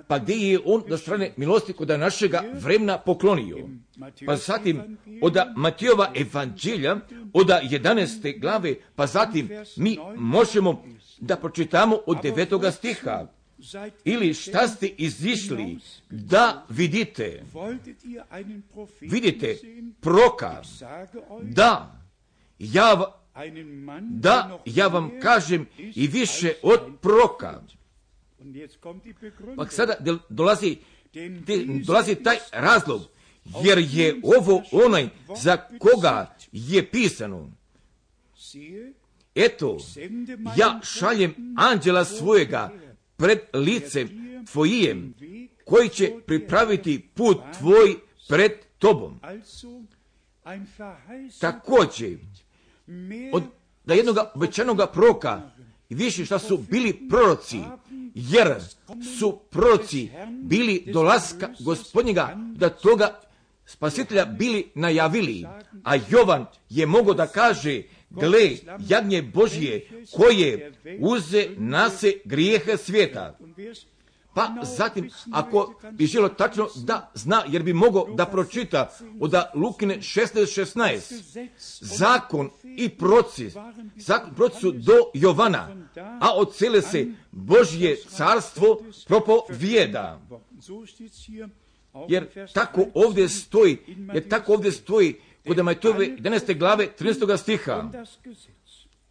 pa gdje je on na strane milosti koda našega vremena poklonio. Pa zatim oda Matijova evanđelja, oda jedanaeste glave, pa zatim mi možemo da pročitamo od devetoga stiha. Ili šta ste izišli da vidite, vidite proka, da ja, da ja vam kažem i više od proka. Pa sada dolazi, dolazi taj razlog, jer je ovo onaj za koga je pisano. Eto, ja šaljem anđela svojega pred licem tvojijem, koji će pripraviti put tvoj pred tobom. Također, od da jednog obećanoga proka više šta su bili proroci, jer su proroci bili dolaska Gospodnjega, da toga Spasitelja bili najavili. A Jovan je mogao da kaže, gle, jagnje Božje, koje uze nase grijehe svijeta. Pa zatim, ako bi želo tačno da zna, jer bi mogao da pročita od Lukine šesnaest šesnaest, zakon i proces, zakon procesu do Jovana, a od cele se Božje carstvo propovijeda. Jer tako ovdje stoji, jer tako ovdje stoji kod Matejove jedanaeste glave trinaestog stiha.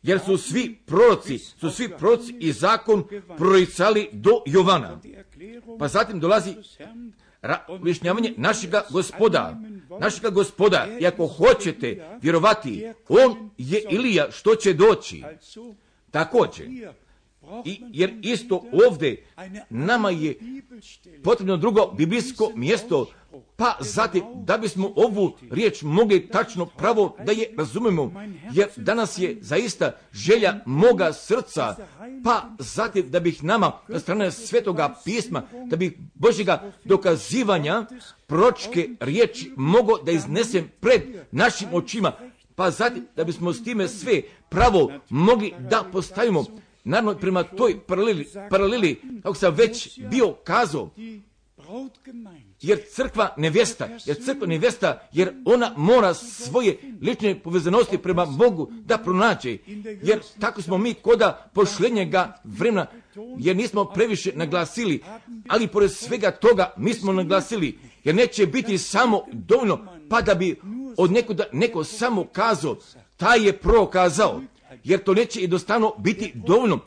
Jer su svi proroci, su svi proroci i zakon projicali do Jovana. Pa zatim dolazi objašnjavanje našega Gospoda, našega Gospoda, i ako hoćete vjerovati, on je Ilija što će doći. Također, i, jer isto ovdje nama je potrebno drugo biblijsko mjesto, pa zatim da bismo ovu riječ mogli tačno pravo da je razumemo, jer danas je zaista želja moga srca, pa zatim da bih nama na strane Svetoga pisma, da bih Božjega dokazivanja pročke riječi mogao da iznesem pred našim očima, pa zatim da bismo s time sve pravo mogli da postavimo. Naravno, prema toj paraleli, paraleli, kako sam već bio kazao, jer crkva nevjesta, jer crkva nevjesta, jer ona mora svoje lične povezanosti prema Bogu da pronađe, jer tako smo mi koda posljednjega vremena, jer nismo previše naglasili, ali pored svega toga mi smo naglasili, jer neće biti samo dovoljno, pa da bi od nekuda neko samo kazao, taj je prokazao. Jer to neće jednostavno biti dovoljno.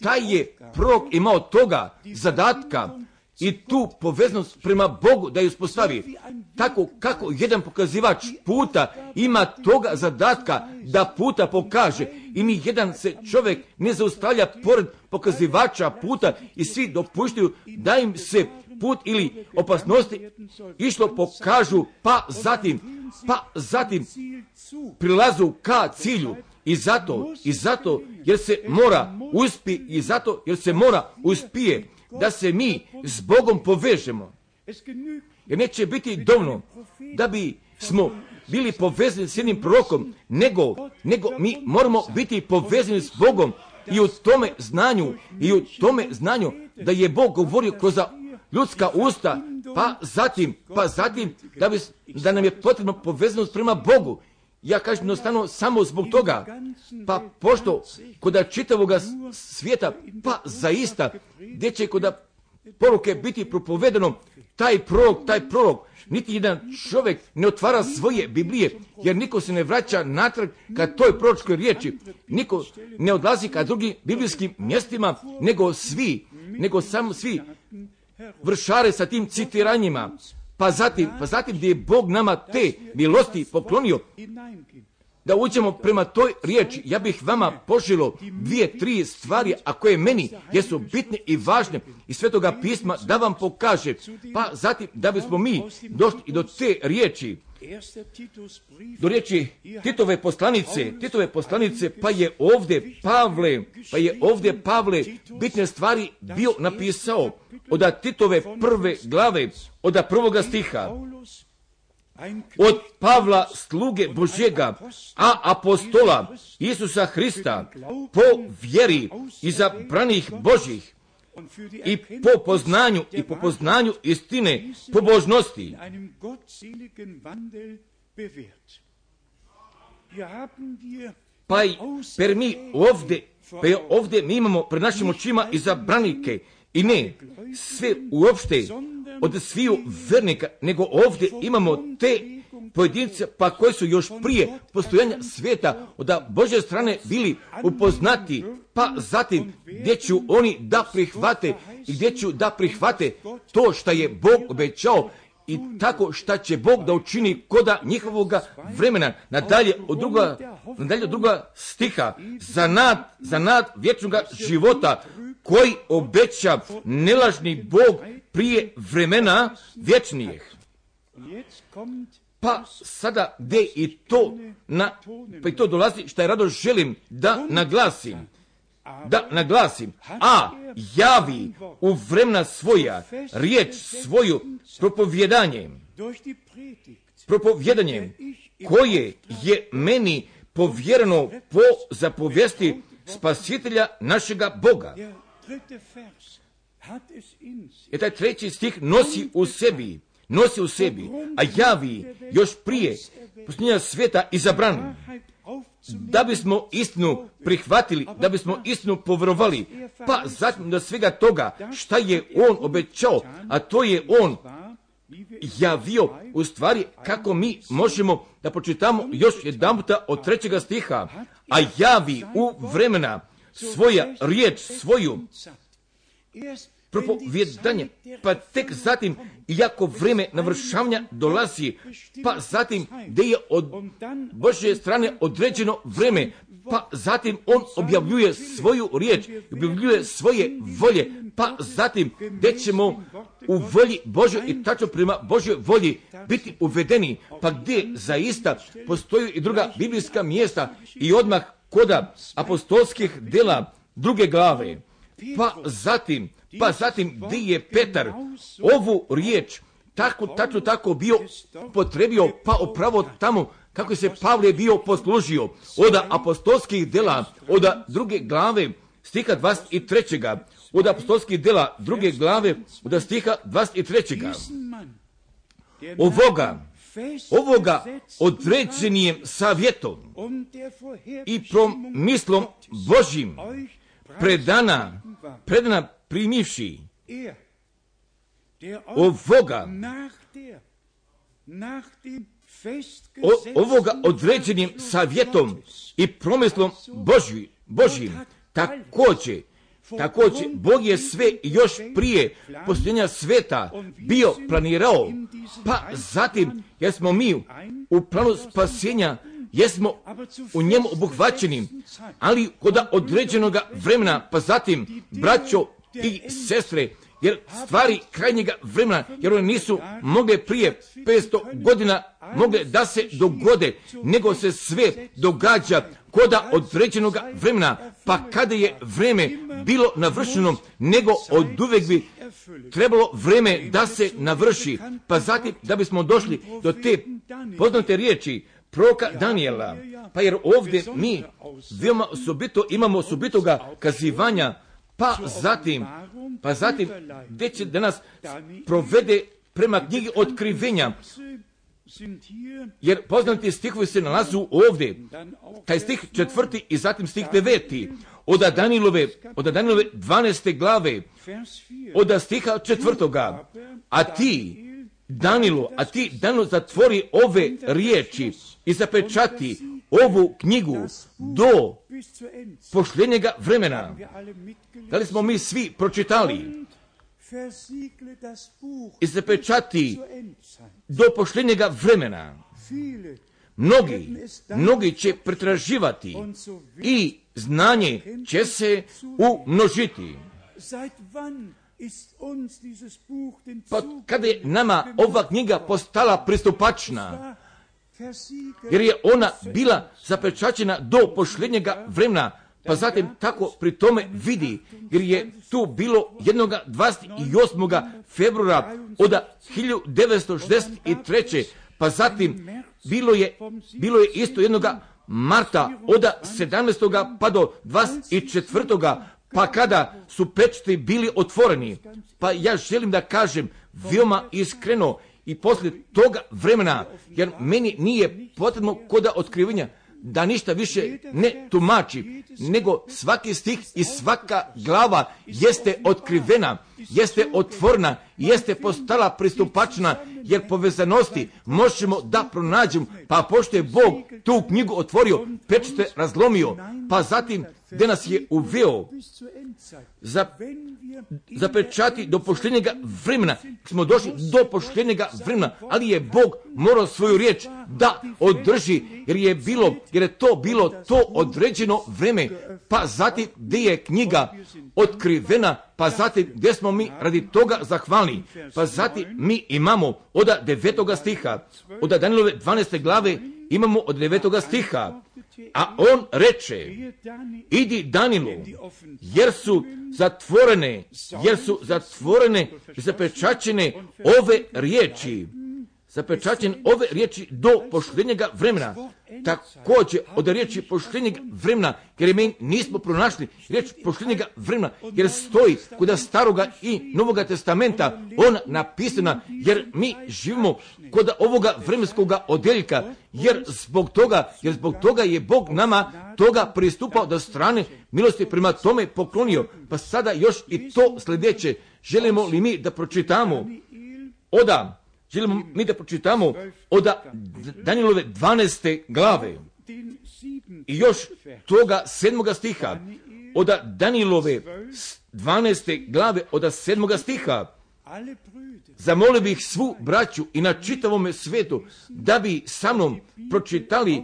Taj je prorok imao toga zadatka i tu poveznost prema Bogu da ju uspostavi. Tako kako jedan pokazivač puta ima toga zadatka da puta pokaže, i ni jedan se čovjek ne zaustavlja pored pokazivača puta i svi dopuštaju da im se put ili opasnosti išlo pokažu, pa zatim, pa zatim prilazu ka cilju. I zato, i zato, jer se mora uspije, i zato, jer se mora uspije da se mi s Bogom povežemo. Jer neće biti dovoljno da bi smo bili povezani s jednim prorokom, nego, nego mi moramo biti povezani s Bogom i u tome znanju, i u tome znanju da je Bog govorio kroz ljudska usta, pa zatim, pa zatim, da, bi, da nam je potrebno povezanost prema Bogu. Ja kažem jednostavno samo zbog toga, pa pošto kod čitavoga svijeta, pa zaista, gdje će kod poruke biti propovedano, taj prorok, taj prorok, niti jedan čovjek ne otvara svoje Biblije, jer niko se ne vraća natrag ka toj proročkoj riječi, niko ne odlazi ka drugim biblijskim mjestima, nego svi, nego samo svi vršare sa tim citiranjima. Pa zatim, pa zatim gdje je Bog nama te milosti poklonio, da uđemo prema toj riječi, ja bih vama poželo dvije, tri stvari, a koje meni jesu bitne i važne iz Svetoga pisma da vam pokažem, pa zatim da bismo mi došli i do te riječi, do riječi Titove poslanice, Titove poslanice, pa je ovdje Pavle, pa je ovdje Pavle bitne stvari bio napisao od Titove prve glave, od prvoga stiha. od Pavla, sluge Božjega, a apostola Isusa Hrista, po vjeri izabranih Božjih i po poznanju i po poznanju istine pobožnosti. Pa per mi ovdje, pa ovdje mi imamo pred našim očima izabranike i ne sve uopšte od sviju vernika, nego ovdje imamo te pojedince pa koji su još prije postojanja svijeta od Božje strane bili upoznati, pa zatim gdje ću oni da prihvate i gdje ću da prihvate to što je Bog obećao i tako šta će Bog da učini koda njihovoga vremena. Nadalje od druga, nadalje od druga stiha, za nad, za nad vječnog života koji obeća nelažni Bog prije vremena vječnijih. Pa sada gdje i to, na, pa i to dolazi što je rado želim da naglasim. Da naglasim, a javi u vremena svoja, riječ svoju propovjedanjem, propovjedanjem koje je meni povjereno po zapovijesti spasitelja našega Boga. E taj treći stih nosi u sebi, nosi u sebi, a javi još prije posljednja svijeta izabranim. Da bismo istinu prihvatili, da bismo istinu povjerovali, pa zatim do svega toga šta je on obećao, a to je on javio u stvari kako mi možemo da počitamo još jedan puta od trećega stiha, a javi u vremena svoja riječ svoju propovjedanje, pa tek zatim, iako vrijeme navršavanja dolazi, pa zatim gdje je od Božje strane određeno vrijeme, pa zatim on objavljuje svoju riječ, objavljuje svoje volje, pa zatim gdje ćemo u volji Božjoj i tačno prema Božjoj volji biti uvedeni, pa gdje zaista postoju i druga biblijska mjesta i odmah koda apostolskih djela druge glave, pa zatim Pa zatim gdje je Petar ovu riječ tako, tako, tako bio potrebio, pa upravo tamo kako se Pavle bio poslužio od apostolskih djela, od druge glave stiha dvadeset tri. Od apostolskih djela druge glave od stiha dvadeset tri. Ovoga, ovoga određenijem savjetom i promislom Božjim predana, predana primivši ovoga, o, ovoga određenim savjetom i promislom Božji, Božjim, također, također, Bog je sve još prije posljednja sveta bio planirao, pa zatim jesmo mi u planu spasenja, jesmo u njemu obuhvaćeni, ali kod određenoga vremena, pa zatim, braćo i sestre, jer stvari krajnjega vremena, jer one nisu mogle prije petsto godina mogle da se dogode, nego se sve događa koda određenog vremena, pa kada je vreme bilo navršeno, nego od uvek bi trebalo vreme da se navrši, pa zatim da bismo došli do te poznate riječi proroka Danijela, pa jer ovdje mi veoma osobito imamo osobitoga kazivanja, pa zatim, pa zatim, gdje će da nas provede prema knjigi Otkrivenja, jer poznati stihovi se nalazu ovdje, taj stih četvrti i zatim stih deveti, od Danilove, od Danilove dvanaeste glave, od stiha četvrtoga, a ti, Danilo, a ti, Danilo, zatvori ove riječi i zapečati ovu knjigu do posljednjega vremena. Da li smo mi svi pročitali? I zapečati do posljednjega vremena. Mnogi, mnogi će pretraživati i znanje će se umnožiti. Pa kada je nama ova knjiga postala pristupačna, jer je ona bila zapečaćena do posljednjega vremena, pa zatim tako pri tome vidi, jer je tu bilo jednoga dvadeset osmog februara od hiljadu devetsto šezdeset treće Pa zatim bilo je, bilo je isto jednoga marta od sedamnaestoga pa do dvadeset četvrtoga pa kada su pečeti bili otvoreni. Pa ja želim da kažem veoma iskreno i poslije toga vremena, jer meni nije potrebno koda otkrivenja da ništa više ne tumači, nego svaki stih i svaka glava jeste otkrivena, jeste otvorna, jeste postala pristupačna, jer povezanosti možemo da pronađemo, pa pošto je Bog tu knjigu otvorio, pečete razlomio, pa zatim gdje nas je uveo, za, za pečati do pošljenjega vremena, smo došli do pošljenjega vremena, ali je Bog morao svoju riječ da održi, jer je bilo, jer je to bilo to određeno vreme, pa zatim gdje je knjiga otkrivena, pa zatim gdje smo mi radi toga zahvalni, pa zatim mi imamo od devetoga stiha, od Danilove dvanaeste glave imamo od devetoga stiha, a on reče, idi Danilo, jer su zatvorene, jer su zatvorene i zapečačene ove riječi, zapečačene ove riječi do pošljenjega vremena. Također od riječi pošljenjega vremena, jer mi nismo pronašli riječ pošljenjega vremena, jer stoji kod staroga i novoga testamenta ona napisana, jer mi živimo kod ovoga vremenskoga odjeljka, jer zbog toga, jer zbog toga je Bog nama toga pristupao do strane milosti, prema tome poklonio. Pa sada još i to sljedeće, želimo li mi da pročitamo oda želimo mi da pročitamo od Danilove dvanaeste glave i još toga sedmoga stiha, od Danilove dvanaeste glave, od sedmoga stiha. Zamolio bih svu braću i na čitavome svetu da bi sa mnom pročitali,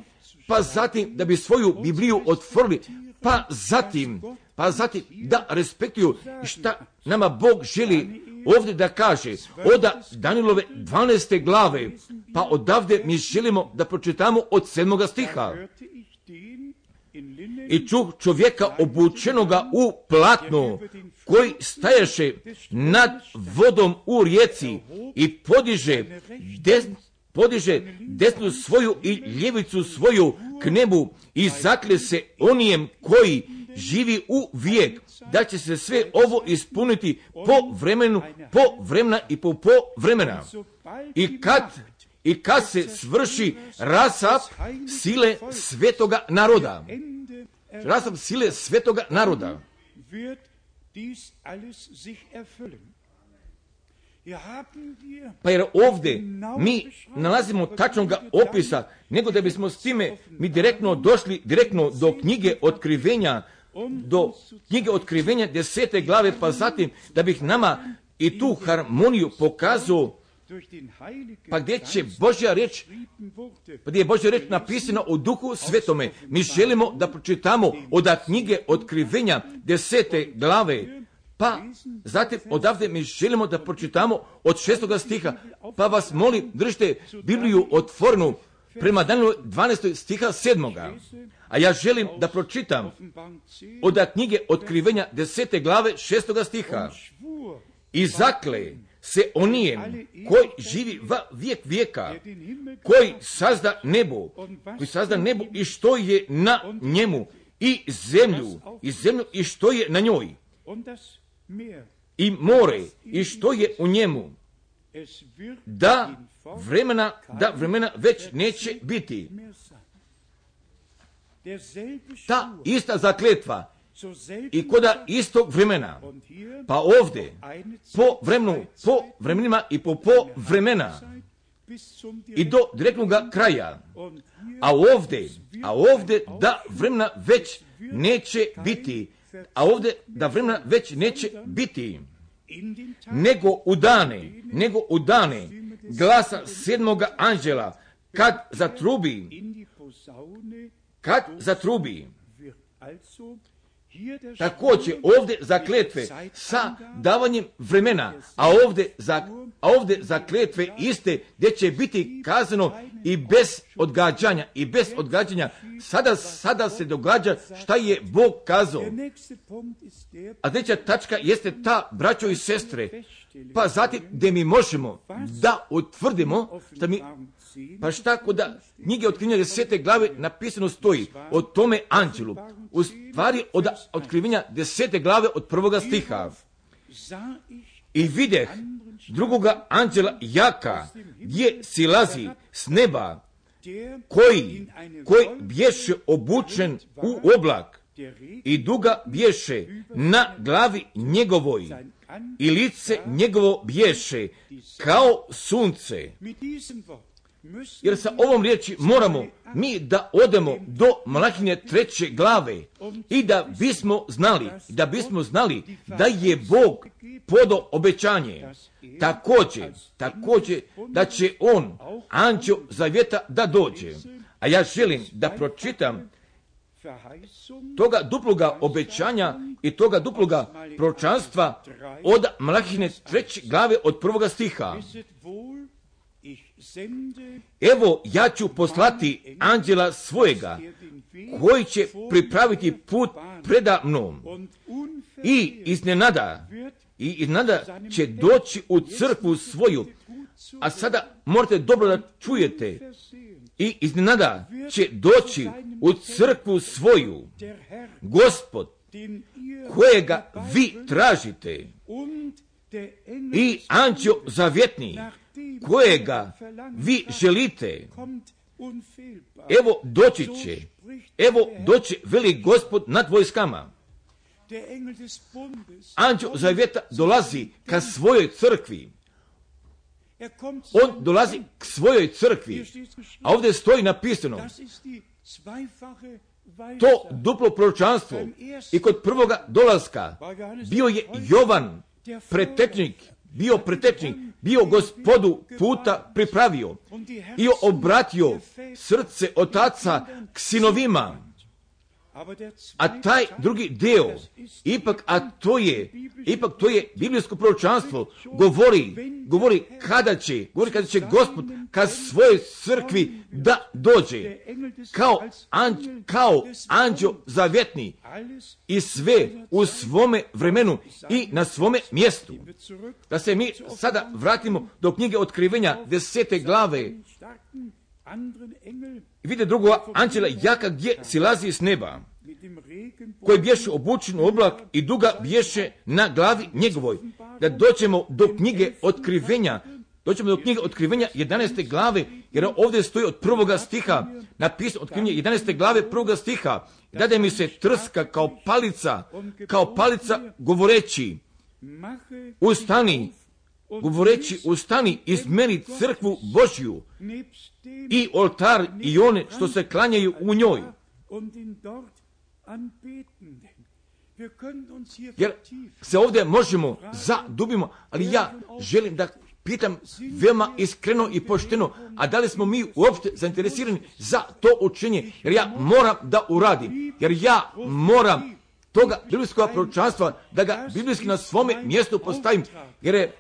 pa zatim da bi svoju Bibliju otvorili, pa zatim, pa zatim da respektuju šta nama Bog želi ovdje da kaže, od Danilove dvanaeste glave, pa odavde mi želimo da pročitamo od sedmoga stiha. I čuh čovjeka obučenoga u platno, koji staješe nad vodom u rijeci i podiže, des, podiže desnu svoju i ljevicu svoju k nebu i zakle se onijem koji živi u vijek, da će se sve ovo ispuniti po vremenu, po vremena i po, po vremena. I kad, i kad se svrši rasap sile svetoga naroda, rasap sile svetoga naroda, pa jer ovdje mi nalazimo tačnog opisa, nego da bismo s time mi direktno došli, direktno do knjige otkrivenja, do knjige otkrivenja desete glave, pa zatim da bih nama i tu harmoniju pokazao, pa gdje će Božja riječ, pa gdje je Božja riječ napisana u Duhu Svetome. Mi želimo da pročitamo od knjige otkrivenja desete glave, pa zatim odavde mi želimo da pročitamo od šestoga stiha, pa vas molim držite Bibliju otvornu prema Danielu dvanaestog stiha sedmoga. A ja želim da pročitam od knjige otkrivenja desete glave šestoga stiha. I zakle se onijem koji živi va vijek vijeka, koji sazda nebo, koji sazda nebo i što je na njemu, i zemlju, i zemlju i što je na njoj, i more i što je u njemu, da vremena, da vremena već neće biti. Ta ista zakletva i koda istog vremena, pa ovdje po vremenu, po vremenima i po, po vremena i do direktnog kraja, a ovdje, a ovdje da vremena već neće biti, a ovdje da vremena već neće biti, nego u dane, nego u dane glasa sedmoga anđela, kad zatrubi, kad zatrubi. Također ovdje zakletve sa davanjem vremena, a ovdje, za, a ovdje zakletve iste gdje će biti kazano i bez odgađanja, i bez odgađanja. Sada, sada se događa šta je Bog kazao. A treća tačka jeste ta, braćo i sestre, pa zatim gdje mi možemo da utvrdimo šta mi, pa šta koda knjige Otkrivenja desete glave napisano stoji o tome anđelu, u stvari od Otkrivenja desete glave od prvoga stiha. I videh drugoga anđela jaka gdje silazi s neba, koji, koji bješe obučen u oblak i duga bješe na glavi njegovoj i lice njegovo bješe kao sunce. Jer sa ovom riječi moramo mi da odemo do Malahinje treće glave i da bismo znali, da bismo znali da je Bog podao obećanje. Također, također da će on, anđeo zavjeta, da dođe. A ja želim da pročitam toga duploga obećanja i toga duploga proročanstva od Malahinje treće glave od prvoga stiha. Evo, ja ću poslati anđela svojega, koji će pripraviti put preda mnom. I iznenada, i iznenada će doći u crkvu svoju. A sada morate dobro da čujete. I iznenada će doći u crkvu svoju Gospod, kojega vi tražite. I anđeo zavjetni, kojega vi želite, evo doći će, evo doći veli Gospod nad vojskama. Anđeo zavjeta dolazi ka svojoj crkvi. On dolazi k svojoj crkvi. A ovdje stoji napisano to duplo proročanstvo. I kod prvoga dolaska bio je Jovan pretečnik, bio pretečnik, bio Gospodu puta pripravio i obratio srce otaca k sinovima. A taj drugi deo, ipak, a to je, ipak to je biblijsko proročanstvo, govori, govori kada će, govori kada će Gospod ka svojoj crkvi da dođe, kao, anđ, kao anđeo zavjetni i sve u svome vremenu i na svome mjestu. Da se mi sada vratimo do knjige Otkrivenja desete glave. I vide drugoga anđela jaka gdje silazi s neba, koji bješe obučen u oblak i duga bješe na glavi njegovoj. Da doćemo do knjige Otkrivenja, doćemo do knjige Otkrivenja jedanaeste glave, jer ovdje stoji od prvoga stiha, napisano Otkrivenje jedanaeste glave prvoga stiha, dade mi se trska kao palica, kao palica govoreći, ustani, govoreći, ustani, izmeni crkvu Božju i oltar i one što se klanjaju u njoj. Jer se ovdje možemo zadubimo, ali ja želim da pitam veoma iskreno i pošteno, a da li smo mi uopšte zainteresirani za to učenje, jer ja moram da uradim, jer ja moram toga biblijskog proročanstva, da ga biblijski na svome mjestu postavim, jer je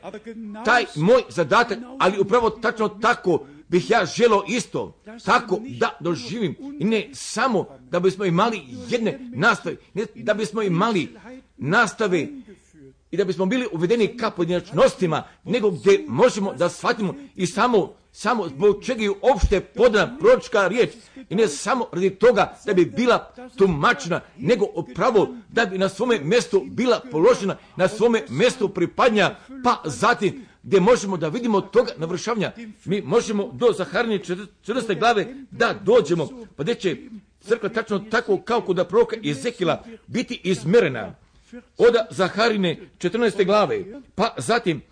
taj moj zadatak, ali upravo tačno tako bih ja želio isto, tako da doživim. I ne samo da bismo imali jedne nastave, ne da bismo imali nastave i da bismo bili uvedeni ka pojedinačnostima, nego gdje možemo da shvatimo i samo, samo zbog čega je uopšte podana proročka riječ. I ne samo radi toga da bi bila tumačena, nego upravo da bi na svome mjestu bila položena, na svome mjestu pripadnja, pa zatim gdje možemo da vidimo od toga navršavanja. Mi možemo do Zaharinje četvrte glave da dođemo, pa gdje će crkva tačno tako kao kod proroka Jezekila biti izmjerena. Od Zaharine četrnaeste glave, pa zatim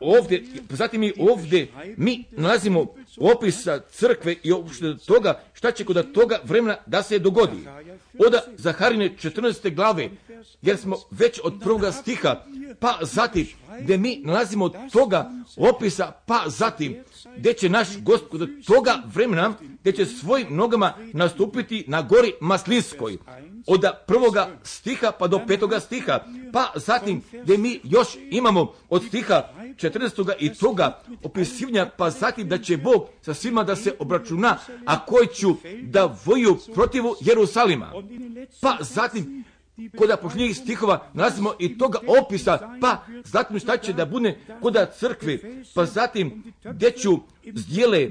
ovdje, pa zatim i ovdje mi nalazimo opisa crkve i opšte toga šta će kod toga vremena da se dogodi. Od Zaharine četrnaeste glave, jer smo već od prvoga stiha, pa zatim gdje mi nalazimo toga opisa, pa zatim gdje će naš Gospod kod toga vremena, gdje će svojim nogama nastupiti na gori Maslinskoj. Od prvoga stiha pa do petoga stiha, pa zatim gdje mi još imamo od stiha četrnaestoga i toga opisivnja, pa zatim da će Bog sa svima da se obračuna, a koji ću da voju protivu Jerusalima. Pa zatim koda pošnjih stihova nalazimo i toga opisa, pa zatim šta će da bude koda crkvi, pa zatim deću zdjele,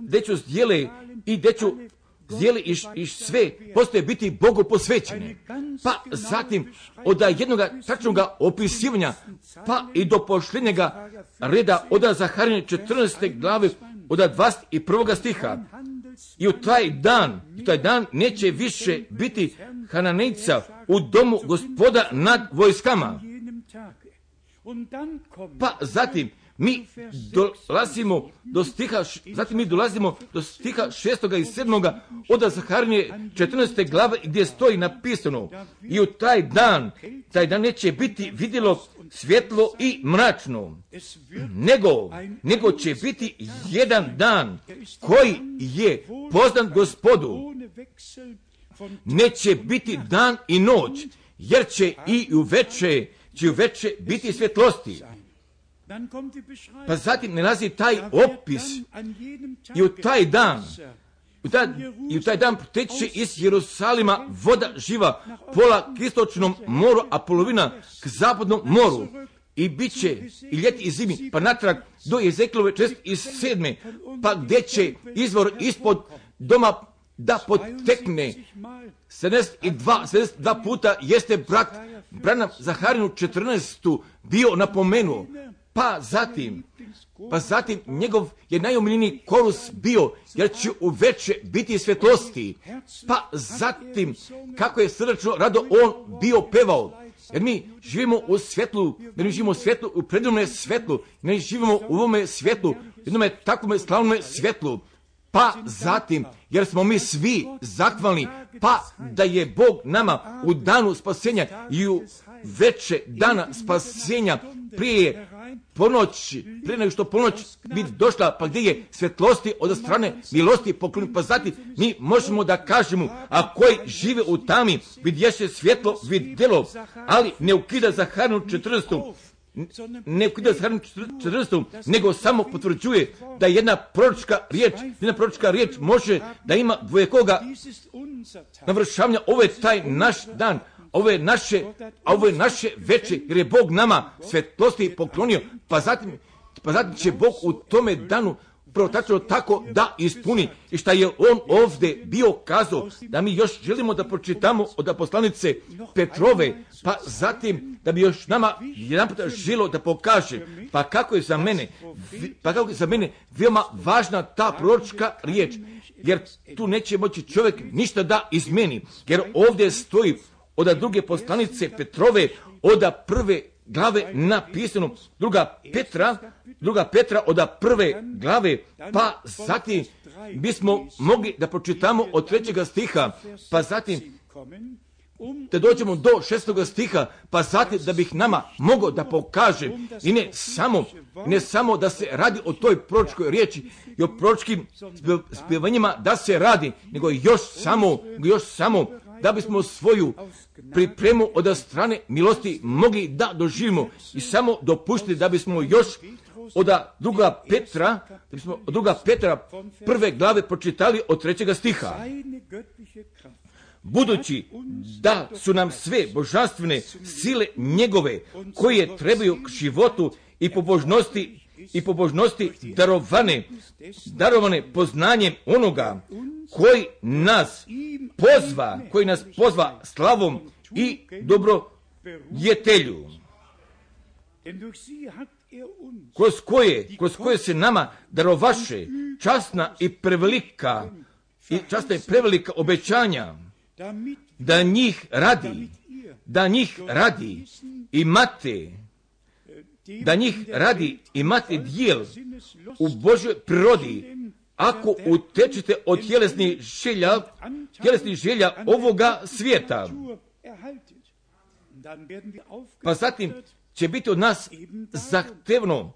deću zdjele i deću zdjeli iš, iš sve, postoje biti Bogu posvećene. Pa zatim, od jednog tačnog opisivanja, pa i do pošljenjega reda, od Zaharine četrnaeste glave, od dvadeset prvog stiha. I u taj dan, u taj dan neće više biti Hananejca u domu Gospoda nad vojskama. Pa zatim, Mi dolazimo do stiha, zatim mi dolazimo do stiha šestoga i sedmoga od Zaharinje četrnaeste glave gdje stoji napisano i u taj dan, taj dan neće biti vidjelo svjetlo i mračno, nego, nego će biti jedan dan koji je poznat Gospodu, neće biti dan i noć, jer će i uveče, će uveče biti svjetlosti. Pa zatim nalazi taj opis i u taj dan, u taj, i u taj dan teče iz Jerusalima voda živa, pola k istočnom moru, a polovina k zapadnom moru. I bit će i ljeti i zimi, pa natrag do Jezekilove šezdeset sedme, pa gdje će izvor ispod doma da potekne. sedamdeset dva puta jeste brat, brat Zaharinu četrnaestu bio napomenuo. Pa zatim, pa zatim njegov je najomiljeniji korus bio, jer će uveče biti svjetlosti. Pa zatim, kako je srdačno rado on bio pevao, jer mi živimo u svjetlu, jer mi živimo u svjetlu, u predivnome svjetlu, jer mi živimo u ovome svjetlu, jednome takvome slavnome svjetlu. Pa zatim, jer smo mi svi zahvalni, pa da je Bog nama u danu spasenja i u veče dana spasenja prije ponoći, prije nego što ponoć bi došla, pa gdje je svjetlosti od strane milosti pokloni, pa zatim mi možemo da kažemo, a koji žive u tami, vidješe svjetlo, vidjelo, ali ne ukida Zaharinu četrnaestu, ne ukida Zaharinu četrnaestu, nego samo potvrđuje da jedna proročka riječ, jedna proročka riječ može da ima dvojekoga navršavanja. Ovo je taj naš dan, ovo je naše, ovo je naše veče, jer je Bog nama svjetlosti poklonio, pa zatim, pa zatim će Bog u tome danu upravo tačno tako da ispuni. I šta je on ovdje bio kazao, da mi još želimo da pročitamo od poslanice Petrove, pa zatim da bi još nama jedan puta žilo da pokaže, pa kako je za mene, pa kako je za mene veoma važna ta proročka riječ, jer tu neće moći čovjek ništa da izmeni, jer ovdje stoji od druge poslanice Petrove, od prve glave napisano, druga Petra, druga Petra od prve glave, pa zatim bismo mogli da pročitamo od trećega stiha, pa zatim da dođemo do šestoga stiha, pa zatim da bih nama mogao da pokažem, i ne samo, ne samo da se radi o toj proročkoj riječi i o proročkim spjevanjima da se radi, nego još samo, još samo da bismo svoju pripremu od strane milosti mogli da doživimo i samo dopuštili da bismo još od druga Petra, da bismo od druga Petra prve glave pročitali od trećega stiha. Budući da su nam sve božanstvene sile njegove koje trebaju k životu i pobožnosti, i pobožnosti darovane, darovane poznanjem onoga koji nas pozva, koji nas pozva slavom i dobrodjetelju, kroz koje, kroz koje se nama darovaše časna i prevelika, i časna i prevelika obećanja, da njih radi, da njih radi imate, da njih radi imate dijel u Božoj prirodi, ako utečete od tjelesnih želja, tjelesnih želja ovoga svijeta. Pa zatim će biti od nas zahtevno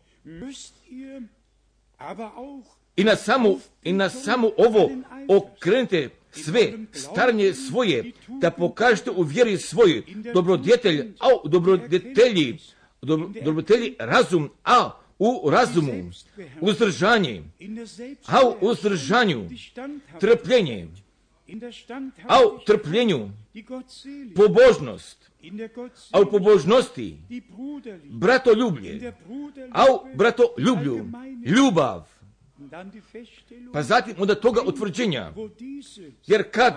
i na samo, i na samo ovo okrenite sve staranje svoje, da pokažete u vjeri svojoj dobrodjetelj, a u dobrodjetelji, dobrodjetelji razum, a u razumu uzdržanje, a u uzdržanju trpljenje, a v trpljenju pobožnost, a v pobožnosti bratoljubje, a v bratoljublju ljubav. Pa zatim onda toga utvrđenja, jer kad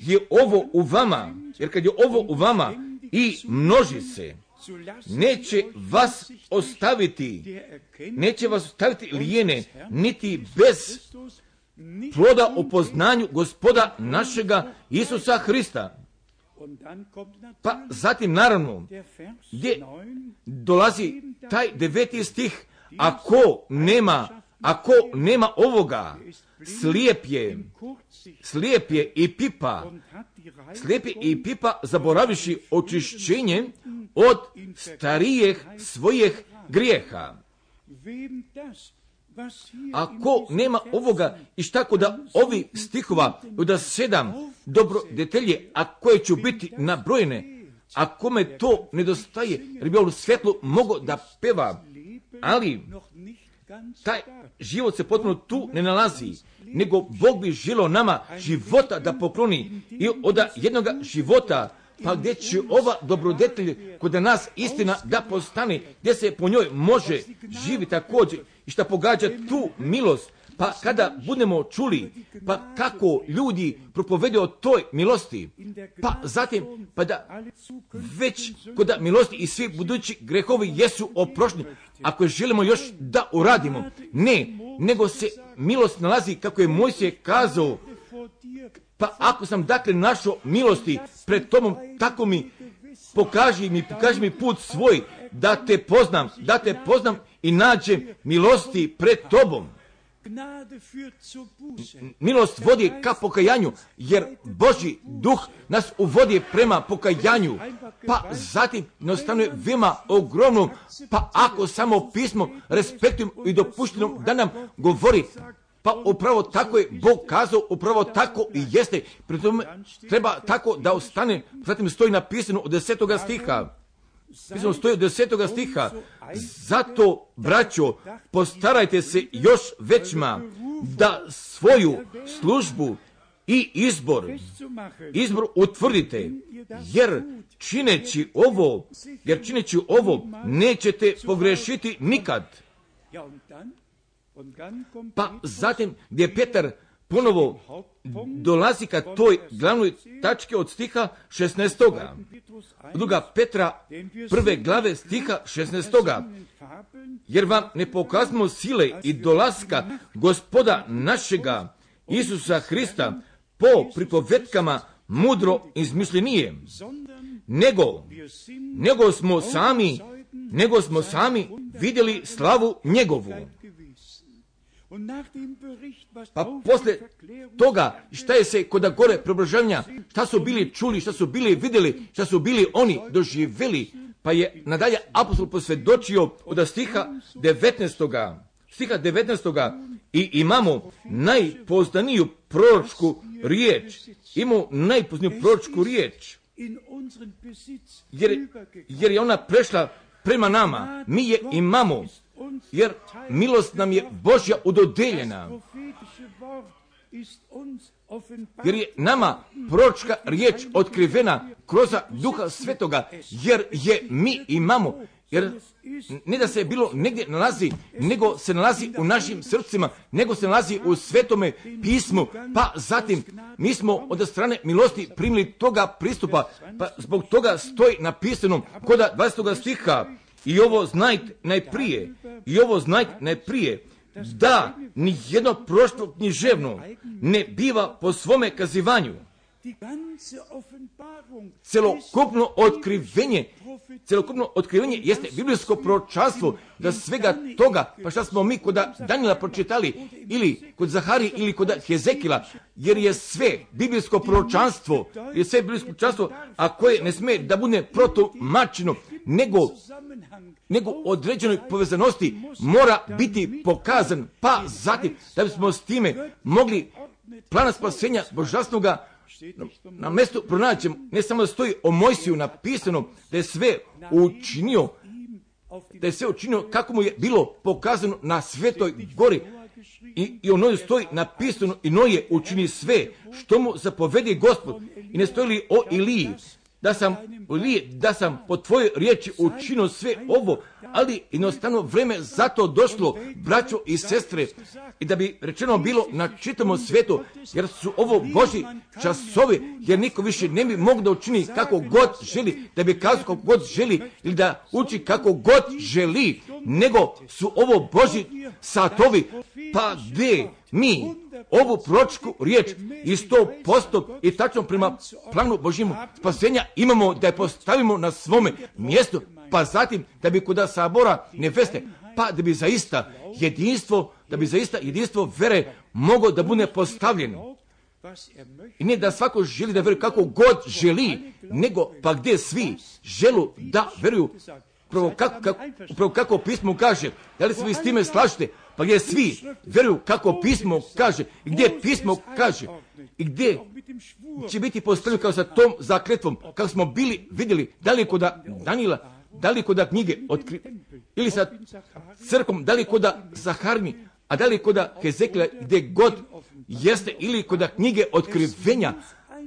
je ovo u vama, jer kad je ovo u vama i množi se, neće vas ostaviti, neće vas ostaviti lijene, niti bez ploda o poznanju Gospoda našega Isusa Hrista. Pa zatim naravno, gdje dolazi taj deveti stih, ako nema, ako nema ovoga, slijep je, slijep je i pipa, slijep je i pipa zaboraviši očišćenje od starijih svojih grijeha. Ako nema ovoga, i šta kod ovi stihova, da sedam dobro detalje, a koje ću biti nabrojene, a kome to nedostaje, jer bi ovo svjetlo mogo da peva, ali taj život se potpuno tu ne nalazi, nego Bog bi žilo nama života da pokloni i od jednog života, pa gdje će ova dobrodetelj kod nas istina da postane, gdje se po njoj može živjeti također i šta pogađa tu milost. Pa kada budemo čuli, pa kako ljudi propoveduju o toj milosti, pa zatim, pa da već kod milosti i svi budući grehovi jesu oprošteni, ako želimo još da uradimo, ne, nego se milost nalazi, kako je Mojsije kazao, pa ako sam dakle našao milosti pred tobom, tako mi pokaži mi, pokaži mi put svoj, da te poznam, da te poznam i nađem milosti pred tobom. Milost vodi ka pokajanju, jer Božji duh nas uvodi prema pokajanju, pa zatim jednostavno je vima ogromnom, pa ako samo pismo respektujem i dopuštenom da nam govori, pa upravo tako je Bog kazao, upravo tako i jeste, pri tome treba tako da ostane, zatim stoji napisano od desetoga stiha. Pismo stoji od desetoga stiha. Zato, braćo, postarajte se još većma da svoju službu i izbor, izbor utvrdite, jer čineći ovo, jer čineći ovo nećete pogrešiti nikad. Pa zatim gdje Petar ponovo dolazi ka toj glavnoj tačke od stiha šesnaestoga. Druga Petra prve glave stiha šesnaestoga. Jer vam ne pokazamo sile i dolaska Gospoda našega Isusa Hrista po pripovetkama mudro izmišljenije, nego, nego smo sami, nego smo sami vidjeli slavu njegovu. Pa poslije toga šta je se kod gore preobrazovanja, šta su bili čuli, šta su bili vidjeli, šta su bili oni doživjeli, pa je nadalje apostol posvjedočio od stiha devetnaestoga. Stiha devetnaestoga i imamo najpoznaniju proročku riječ, imamo najpoznaniju proročku riječ, jer, jer je ona prešla prema nama, mi je imamo. Jer milost nam je Božja udodeljena, jer je nama proročka riječ otkrivena kroz Duha Svetoga, jer je mi imamo, jer ne da se bilo negdje nalazi, nego se nalazi u našim srcima, nego se nalazi u Svetome pismu, pa zatim mi smo od strane milosti primili toga pristupa, pa zbog toga stoji napisano kod dvadesetog stiha, i ovo znajte najprije, i ovo znajte najprije, da ni jedno proroštvo književno ne biva po svome kazivanju. Celokupno otkrivenje, celokupno otkrivenje jeste biblijsko proročanstvo, da svega toga, pa šta smo mi kod Danila pročitali, ili kod Zaharije, ili kod Jezekila, jer je sve biblijsko proročanstvo, je sve biblijsko proročanstvo, a koje ne smije da bude protumačeno, nego, nego određenoj povezanosti mora biti pokazan, pa zatim da bismo s time mogli plana spasenja božanstvoga na mjestu pronaćemo. Ne samo da stoji o Mojsiju napisano da je sve učinio, da je sve učinio kako mu je bilo pokazano na Svetoj gori, I, i ono je stoji napisano i Noje učini sve što mu zapovedi Gospod. I ne stoji li o Iliji, da sam, Ilije, da sam po tvojoj riječi učinio sve ovo, ali jednostavno vreme zato došlo, braćo i sestre, i da bi rečeno bilo na čitavom svijetu, jer su ovo Božji časovi, jer niko više ne bi mogao da učini kako god želi, da bi kazao kako god želi ili da uči kako god želi, nego su ovo Božji satovi, pa gdje mi ovu proročku riječ i sto posto i tačno prema planu Božjemu spasenja imamo da je postavimo na svome mjestu, pa zatim da bi kuda sabora neveste, pa da bi zaista jedinstvo, da bi zaista jedinstvo vere moglo da bude postavljeno. I ne da svako želi da veruje kako god želi, nego pa gdje svi želu da veruju upravo kako, kako, upravo kako pismo kaže. Da li se vi s time slažete? Pa gdje svi veruju kako pismo kaže, i gdje pismo kaže, i gdje će biti postavljeno kao sa tom zakletvom, kako smo bili vidjeli, da li kod Danila, da li kod knjige otkri... ili sa crkom, da li kod Zahariji, a da li kod Ezekila, gdje god jeste, ili kod knjige otkrivenja,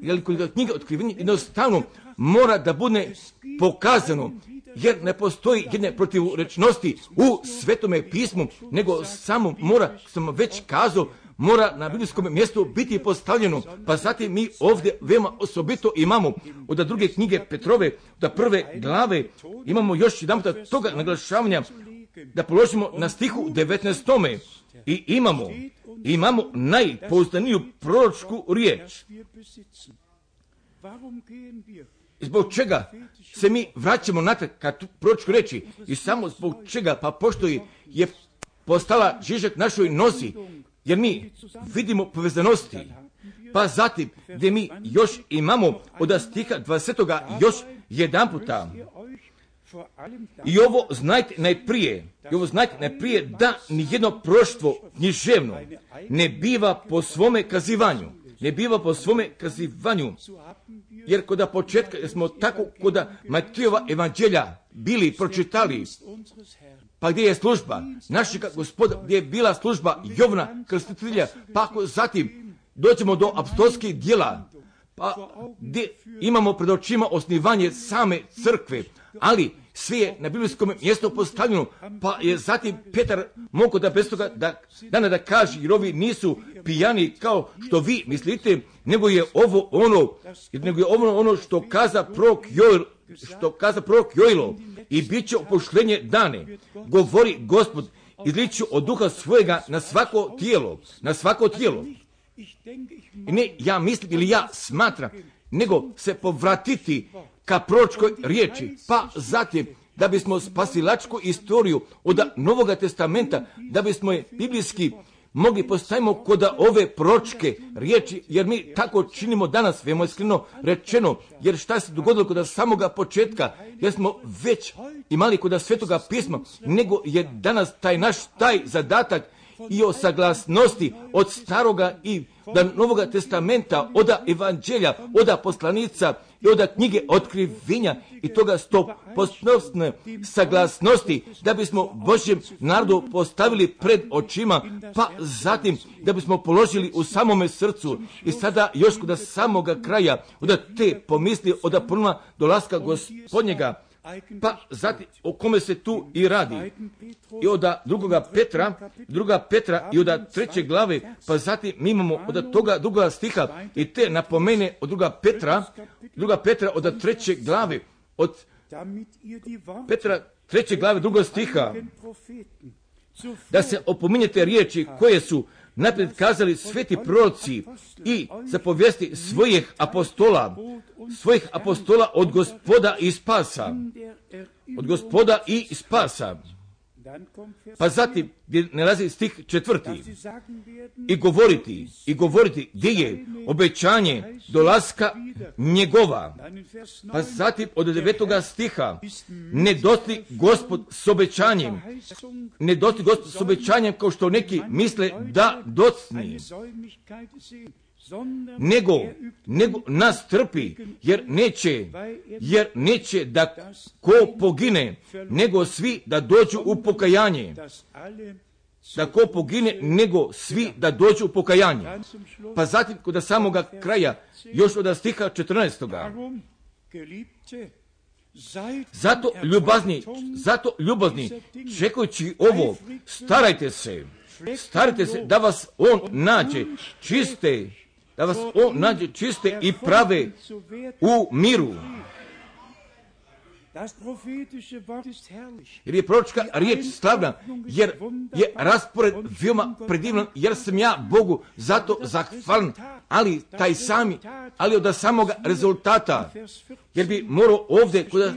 ili kod knjige otkrivenja, jednostavno mora da bude pokazano, jer ne postoji jedne protivrečnosti u Svetome pismu, nego samo mora, sam već kazao, mora na biblijskom mjestu biti postavljeno, pa zatim mi ovdje veoma osobito imamo od druge knjige Petrove, od prve glave, imamo još jedan puta toga naglašavanja da položimo na stihu devetnaestome i imamo, imamo najpouzdaniju proročku riječ. Zbog čega se mi vraćamo natrag kad proročku reći i samo zbog čega, pa pošto je postala žižak našoj nozi, jer mi vidimo povezanosti, pa zatim gdje mi još imamo od stiha dvadesetoga još jedan puta. I ovo znajte najprije, i ovo znajte najprije da nijedno proroštvo književno ne biva po svome kazivanju. Ne biva po svome kazivanju, jer kod početka smo tako kod Matijova evanđelja bili pročitali, pa gdje je služba našeg Gospoda, gdje je bila služba Jovna Krstitelja, pa ako zatim dođemo do apostolskih djela, pa gdje imamo pred očima osnivanje same crkve, ali sve je na biblijskom mjestu postavljeno, pa je zatim Petar mogao da bez toga da, dana da kaže, jer ovi nisu pijani kao što vi mislite, nego je ovo ono, nego je ovo ono što kaza prorok Joel, što kaza prorok Joilo, i bit će opuštenje dane, govori Gospod, izlit ću od duha svojega na svako tijelo, na svako tijelo. I ne ja mislim ili ja smatram, nego se povratiti ka proročkoj riječi, pa zatim da bismo spasilačku istoriju od Novoga testamenta, da bismo je biblijski mogli postavimo kod ove proročke riječi, jer mi tako činimo danas, veoma iskreno rečeno, jer šta se dogodilo kod samoga početka, jer smo već imali kod Svetoga pisma, nego je danas taj naš taj zadatak i o saglasnosti od Staroga i da Novoga testamenta, od evanđelja, od poslanica i od knjige otkrivenja i toga stopostotne saglasnosti, da bismo Božjem narodu postavili pred očima, pa zatim da bismo položili u samome srcu. I sada još kod samoga kraja, od te pomisli, od prva dolaska Gospodnjega, pa zatim o kome se tu i radi, i od drugoga Petra, druga Petra i od treće glave, pa zatim mi imamo od toga drugoga stiha i te napomene od druga Petra, druga Petra od treće glave, od Petra treće glave druga stiha, da se opominjete riječi koje su naprijed kazali sveti proroci i zapovijesti svojih apostola, svojih apostola od Gospoda i spasa, od Gospoda i spasa. Pa zatim gdje nalazi stih četvrti, i govoriti, i govoriti gdje je obećanje dolaska njegova. Pa zatim od devetoga stiha, ne dosti Gospod s obećanjem, ne dosti Gospod s obećanjem kao što neki misle da docni, nego, nego nas trpi, jer neće, jer neće da ko pogine, nego svi da dođu u pokajanje. da ko pogine, nego svi da dođu u pokajanje. Pa zatim kod samoga kraja, još od stiha četrnaestog. Zato ljubazni, zato ljubazni, čekajući ovo, starajte se, starajte se da vas on nađe čiste, da vas on nađe čiste i prave u miru. Jer je proročka riječ slavna, jer je raspored veoma predivan, jer sam ja Bogu zato zahvalan, ali taj sami, ali od samoga rezultata, jer bi morao ovdje kod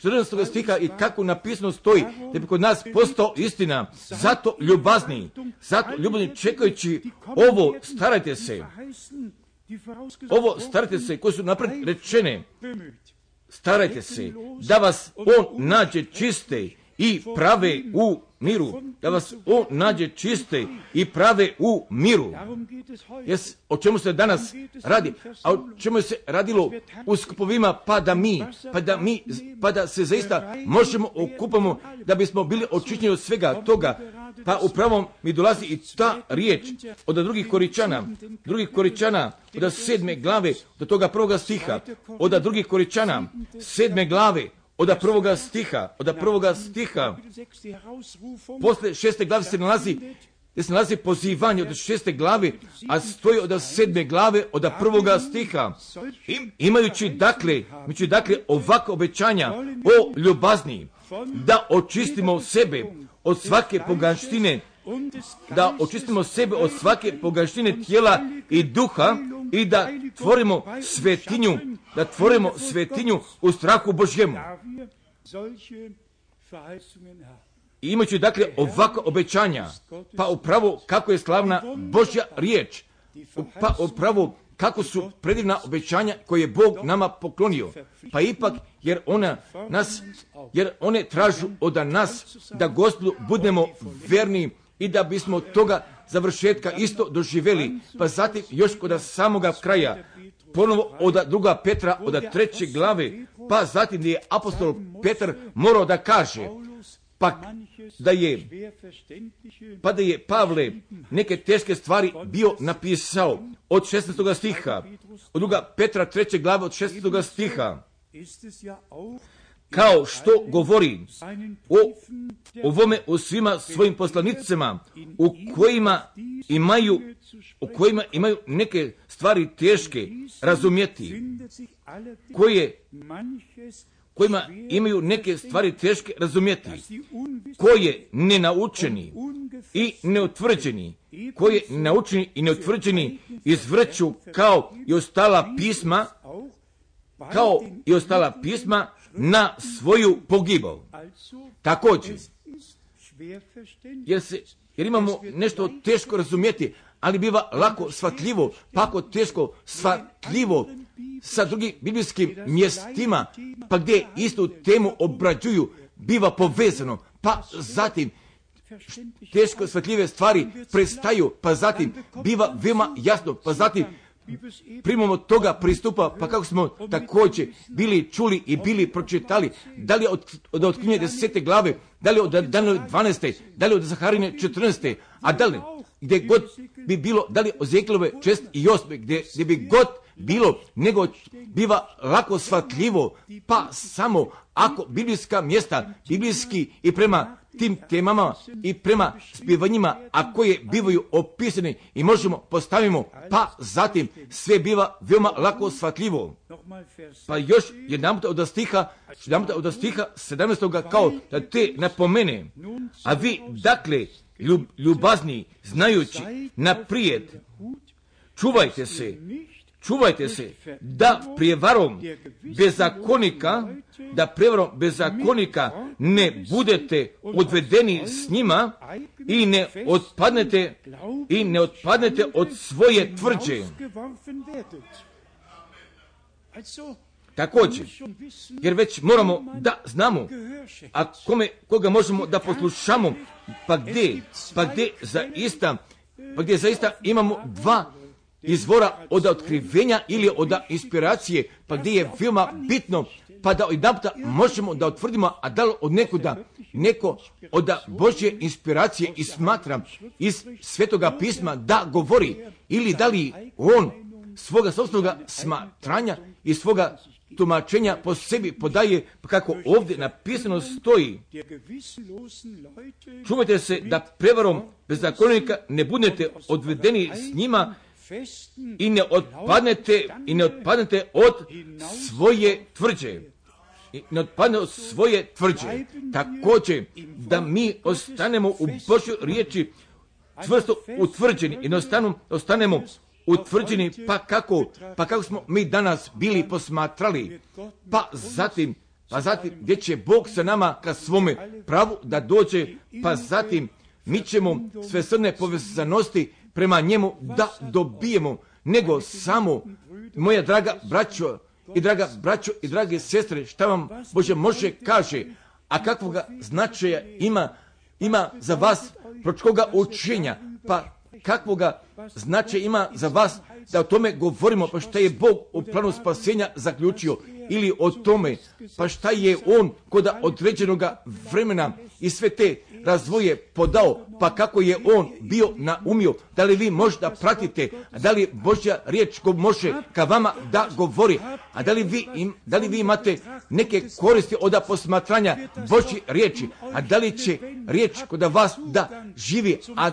četrnaestog stiha i kako napisano stoji, da bi kod nas postao istina. Zato ljubazni, zato ljubazni, čekajući ovo, starajte se, ovo starajte se koje su napred rečene. Starajte se da vas on nađe čiste i prave u miru. Da vas on nađe čiste i prave u miru. Yes, o čemu se danas radi? A o čemu se radilo u skupovima pa da mi, pa da, mi, pa da se zaista možemo okupamo da bismo bili očišćeni od svega toga. Pa upravo mi dolazi i ta riječ od drugih Korinčana, drugih Korinčana, od sedme glave, do toga prvoga stiha, od drugih Korinčana, sedme glave, od prvoga stiha, od prvoga stiha, posle šeste glave se nalazi, se nalazi pozivanje od šeste glave, a stoji od sedme glave, od prvoga stiha. Imajući dakle, imajući dakle ovakve obećanja o ljubazni, da očistimo sebe od svake poganštine, da očistimo sebe od svake poganštine tijela i duha i da tvorimo svetinju, da tvorimo svetinju u strahu Božjemu. I imajući dakle ovako obećanja, pa upravo kako je slavna Božja riječ, pa upravo kako su predivna obećanja koje je Bog nama poklonio. Pa ipak, jer, ona nas, jer one tražu od nas da Gospodu budemo verni i da bismo toga završetka isto doživjeli. Pa zatim još kod samoga kraja, ponovo od druga Petra, od treće glave, pa zatim je apostol Petar morao da kaže, pa da je, pa da je Pavle neke teške stvari bio napisao od šesnaestog stiha, od druga Petra treće glave od šesnaestog stiha, kao što govori o ovome u svima svojim poslanicima u kojima imaju, u kojima imaju neke stvari teške razumjeti, koje kojima imaju neke stvari teške razumjeti, koje nenaučeni i neutvrđeni, koje naučeni i neutvrđeni izvrću kao i ostala pisma, kao i ostala pisma na svoju pogibav. Također, jer, se, jer imamo nešto teško razumjeti, ali biva lako shvatljivo, pa ako teško shvatljivo sa drugim biblijskim mjestima, pa gdje istu temu obrađuju, biva povezano, pa zatim teško shvatljive stvari prestaju, pa zatim biva veoma jasno, pa zatim primamo toga pristupa, pa kako smo također bili čuli i bili pročitali, da li od, od Otkrivenje desete glave, da li od Danijela dvanaeste, da li od Zaharijine četrnaeste, a da li gdje god bi bilo, da li Ezekijlove šest i osme, gdje, gdje bi god bilo, nego biva lako shvatljivo, pa samo ako biblijska mjesta, biblijski i prema tim temama i prema zbivanjima, a koje bivaju opisane i možemo postavimo, pa zatim sve biva veoma lako shvatljivo. Pa još jedan od stiha, jedan od stiha sedamnaestog kao da te napomene, a vi dakle ljubazni, znajući naprijed, čuvajte se, čuvajte se da prijevarom bezakonika, da prijevarom bezakonika ne budete odvedeni s njima i ne otpadnete, i ne otpadnete od svoje tvrđe. Također, jer već moramo da znamo, a kome, koga možemo da poslušamo, pa gdje, pa gdje zaista, pa gdje zaista imamo dva izvora od otkrivenja ili od inspiracije, pa gdje je veoma bitno pa da odjedanputa možemo da utvrdimo, a da li od nekuda neko od Božje inspiracije i smatram iz Svetoga pisma da govori, ili da li on svoga sobstvenoga smatranja i svoga tumačenja po sebi podaje, kako ovdje napisano stoji. Čuvajte se da prevarom bezakonika ne budete odvedeni s njima i ne otpadnete, i ne otpadnete od svoje tvrđe. I ne otpadne od svoje tvrđe. Također, da mi ostanemo u Božoj riječi čvrsto utvrđeni i ne ostanemo utvrđeni, pa kako, pa kako smo mi danas bili posmatrali, pa zatim, pa zatim gdje će Bog sa nama ka svome pravu da dođe, pa zatim mi ćemo sve srne povezanosti prema njemu da dobijemo, nego samo, moja draga braćo i draga braćo i drage sestre, šta vam Bože može kaže, a kakvoga značaja ima, ima za vas pročkoga učenja, pa kakvoga značaja ima za vas da o tome govorimo, pa šta je Bog u planu spasenja zaključio, ili o tome pa šta je on koda određenoga vremena i sve te razvoje podao, pa kako je on bio naumio, da li vi možda pratite, da li Božja riječ ko može ka vama da govori, a da li vi, im, da li vi imate neke koristi od posmatranja Božje riječi, a da li će riječ koda vas da živi, a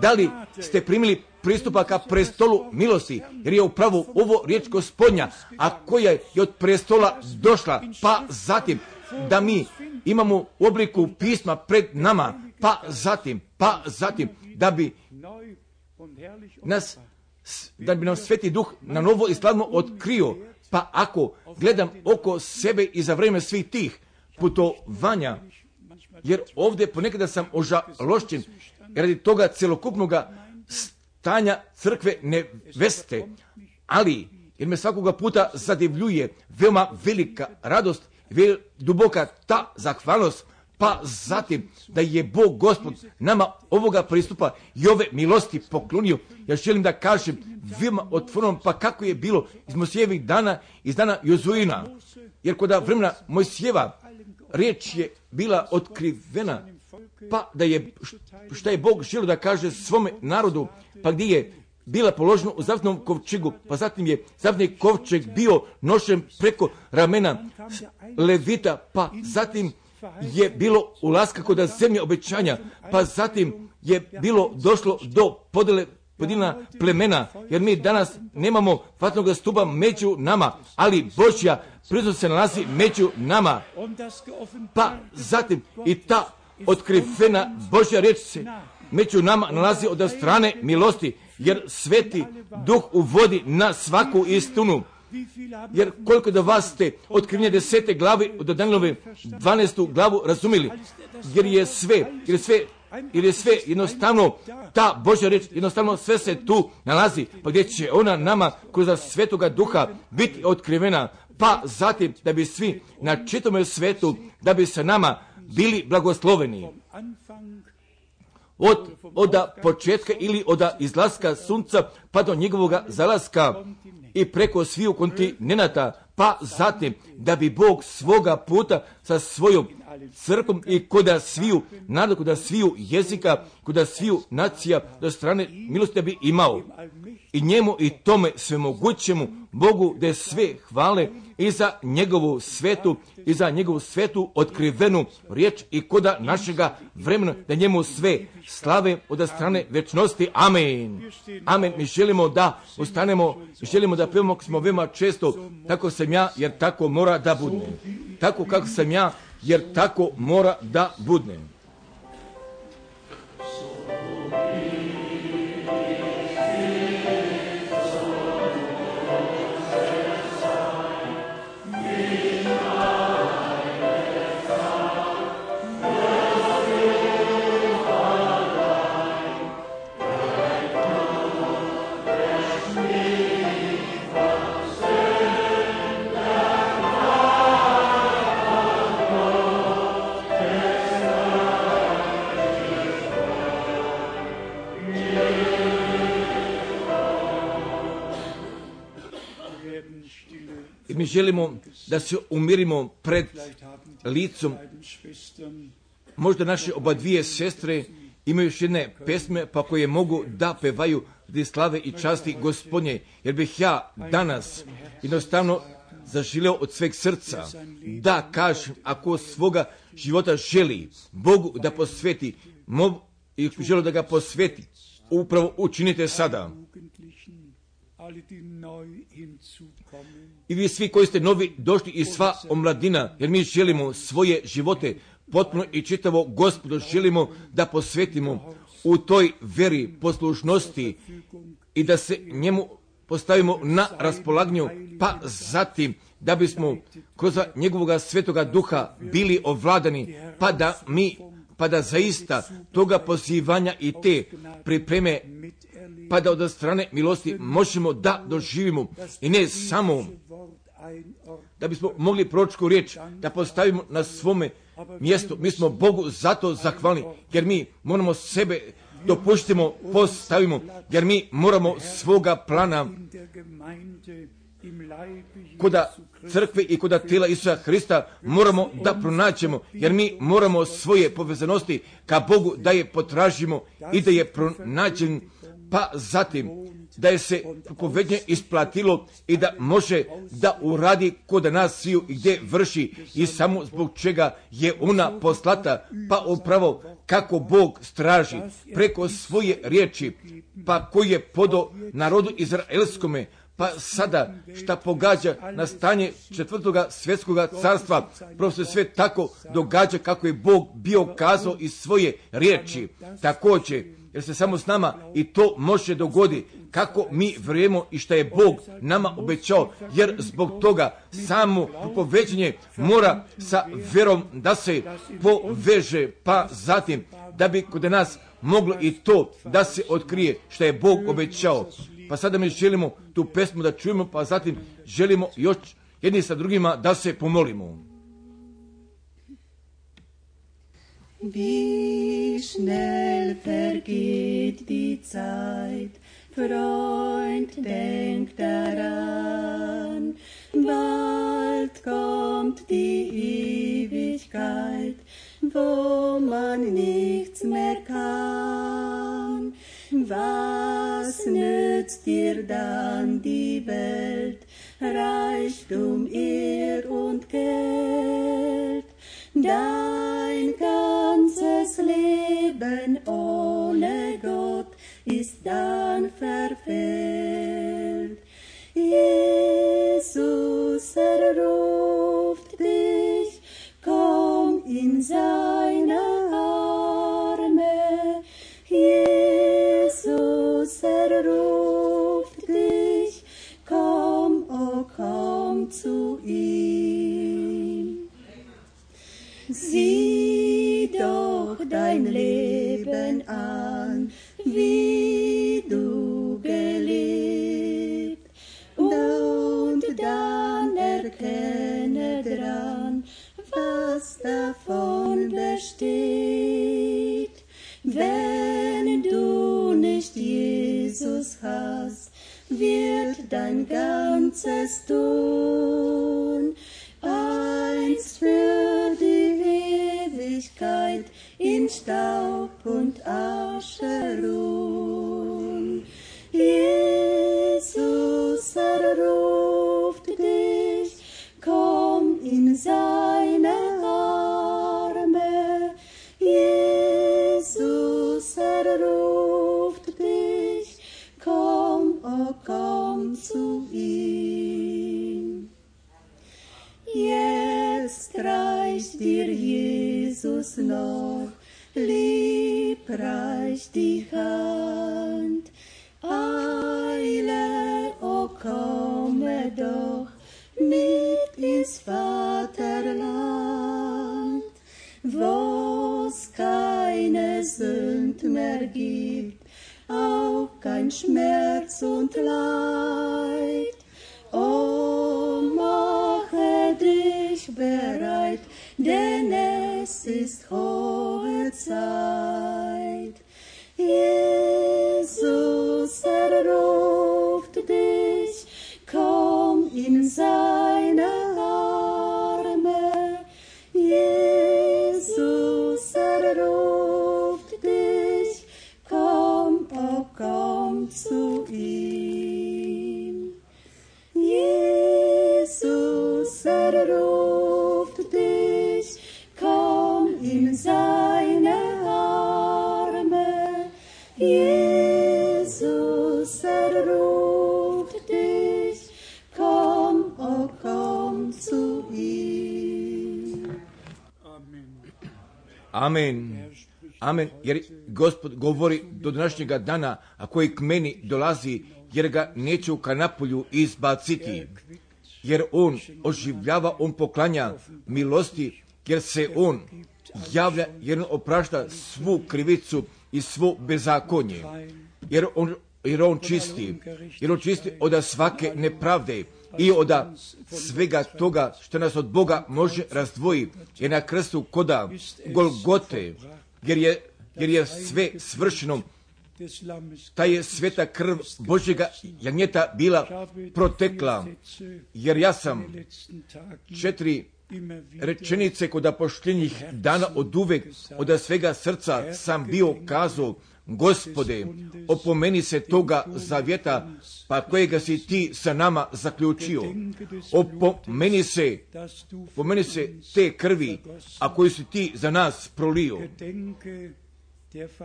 da li ste primili pristupa ka prestolu milosti, jer je upravo ovo riječ Gospodnja, a koja je od prestola došla, pa zatim da mi imamo u obliku pisma pred nama, pa zatim, pa zatim, da bi nas, da bi nam Sveti Duh na novo i slavno otkrio, pa ako gledam oko sebe i za vrijeme svih tih putovanja, jer ovdje ponekada sam ožalošćen radi toga cjelokupnoga stanja crkve neveste, ali jer me svakoga puta zadivljuje veoma velika radost, vel, duboka ta zahvalnost, pa zatim da je Bog Gospod nama ovoga pristupa i ove milosti poklonio. Ja želim da kažem veoma otvoreno, pa kako je bilo iz Mojsijevih dana, iz dana Jozuina, jer koda vremena Mojsijeva riječ je bila otkrivena, pa da je, šta je Bog želio da kaže svome narodu, pa gdje je bila položena u zavrtnom kovčigu, pa zatim je zavrtni kovčeg bio nošen preko ramena Levita, pa zatim je bilo ulaska kod zemlje obećanja, pa zatim je bilo došlo do podjele pojedina plemena, jer mi danas nemamo vatnog stupa među nama, ali Božja prisutnost se nalazi među nama, pa zatim i ta otkrivena Božja riječ se među nama nalazi od strane milosti, jer Sveti Duh uvodi na svaku istinu. Jer koliko da vas ste otkrivenje desete glavi od Danilove dvanaestu glavu razumili, jer je sve, jer je sve, jer je sve jednostavno ta Božja riječ, jednostavno sve se tu nalazi, pa gdje će ona nama kroz Svetoga Duha biti otkrivena, pa zatim da bi svi na čitome svijetu, da bi se nama bili blagosloveni. Od, od početka ili od izlaska sunca pa do njegovog zalaska i preko sviju kontinenata, pa zatim da bi Bog svoga puta sa svojom crkom i koda sviju naroda, koda sviju jezika, koda sviju nacija do strane milosti bi imao. I njemu i tome svemogućemu Bogu da sve hvale i za njegovu svetu, i za njegovu svetu otkrivenu riječ i koda našega vremena, da njemu sve slave od strane večnosti. Amen. Amen. Mi želimo da ostanemo, želimo da pevamo, smo veoma često, tako sam ja jer tako mora da budnem. Tako kako sam ja jer tako mora da budnem. mi želimo da se umirimo pred licom. Možda naše oba dvije sestre imaju još jedne pesme pa koje mogu da pevaju gdje slave i časti Gospodnje, jer bih ja danas jednostavno zaželio od sveg srca da kažem, ako svoga života želi Bogu da posveti, mo, i želio da ga posveti, upravo učinite sada. I vi svi koji ste novi došli i sva omladina, jer mi želimo svoje živote potpuno i čitavo Gospodu želimo da posvetimo u toj veri poslušnosti i da se njemu postavimo na raspolaganju, pa zatim da bismo kroz njegovoga svetoga duha bili ovladani, pa da mi, pa da zaista toga pozivanja i te pripreme, pa da od strane milosti možemo da doživimo i ne samo da bismo mogli proročku riječ da postavimo na svome mjestu. Mi smo Bogu zato zahvalni, jer mi moramo sebe dopuštimo, postavimo, jer mi moramo svoga plana koda crkve i koda tijela Isusa Hrista moramo da pronaćemo, jer mi moramo svoje povezanosti ka Bogu da je potražimo i da je pronađen, pa zatim da je se povednje isplatilo i da može da uradi kod nas sviju i gdje vrši i samo zbog čega je ona poslata, pa upravo kako Bog straži preko svoje riječi, pa koji je podo narodu izraelskome, pa sada šta pogađa na stanje četvrtoga svjetskoga carstva, prosto sve tako događa kako je Bog bio kazao iz svoje riječi. Također, jer se samo s nama i to može dogoditi kako mi vrijemo i što je Bog nama obećao, jer zbog toga samo povećanje mora sa verom da se poveže, pa zatim da bi kod nas moglo i to da se otkrije što je Bog obećao. Pa sada mi želimo tu pesmu da čujemo, pa zatim želimo još jedni sa drugima da se pomolimo. Wie schnell vergeht die Zeit, Freund, denk daran, bald kommt die Ewigkeit, wo man nichts mehr kann. Was nützt dir dann die Welt, Reichtum, Ehr und Geld? Dein ganzes Leben ohne Gott ist dann verfehlt. Jesus, er ruft dich, komm in seine Arme. Jesus, er ruft dich, komm, oh komm zu ihm. Sieh doch dein Leben an, wie du gelebt, und dann erkenne dran, was davon besteht. Wenn du nicht Jesus hast, wird dein ganzes Tun eins für die Ewigkeit in Staub und Asche ruhen. Jesus, er ruft dich, komm in seine Arme. Jesus, er ruft dich, komm, oh komm zu ihm. Jetzt reicht dir Jesus noch liebreich die Hand. Eile, o komme doch mit ins Vaterland, wo's keine Sünd mehr gibt, auch kein Schmerz und Leid. O mache dich bereit, denn es ist hohe Zeit. Jesus, er ruft dich, komm in sein Jesus ruft dich, komm, oh komm zu ihm. Amen. Amen, jer Gospod govori do današnjega dana, a koji k meni dolazi, jer ga neću u kanapulju izbaciti. Jer on oživljava, on poklanja milosti, jer se on javlja, jer on oprašta svu krivicu i svu bezakonje. Jer on, jer on čisti, jer on čisti od svake nepravde i od svega toga što nas od Boga može razdvojiti. Jer na krstu koda Golgote, jer je, jer je sve svršeno, ta je sveta krv Božjega janjeta bila protekla, jer ja sam četiri rečenice kod poštenjih dana od uvek, od svega srca sam bio kazao, Gospode, opomeni se toga zavjeta, pa kojega si ti sa nama zaključio. Opomeni se, opomeni se te krvi, a koju si ti za nas prolio.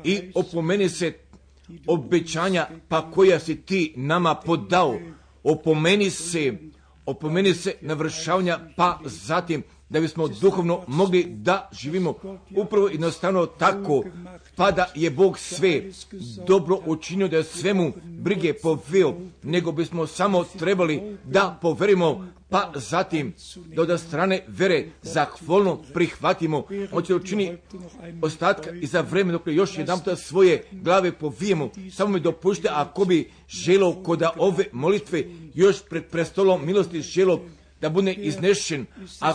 I opomeni se obećanja, pa koja si ti nama podao. Opomeni se, opomeni se navršavanja, pa zatim da bismo duhovno mogli da živimo upravo jednostavno tako, pa da je Bog sve dobro učinio, da je svemu brige poveo, nego bismo samo trebali da poverimo, pa zatim da od strane vere zahvalno prihvatimo. On će učini ostatka i za vreme dok još jedan puta svoje glave povijemo. Samo mi dopušte, ako bi želo kod ove molitve još pred prestolom milosti želo da bude iznešen, a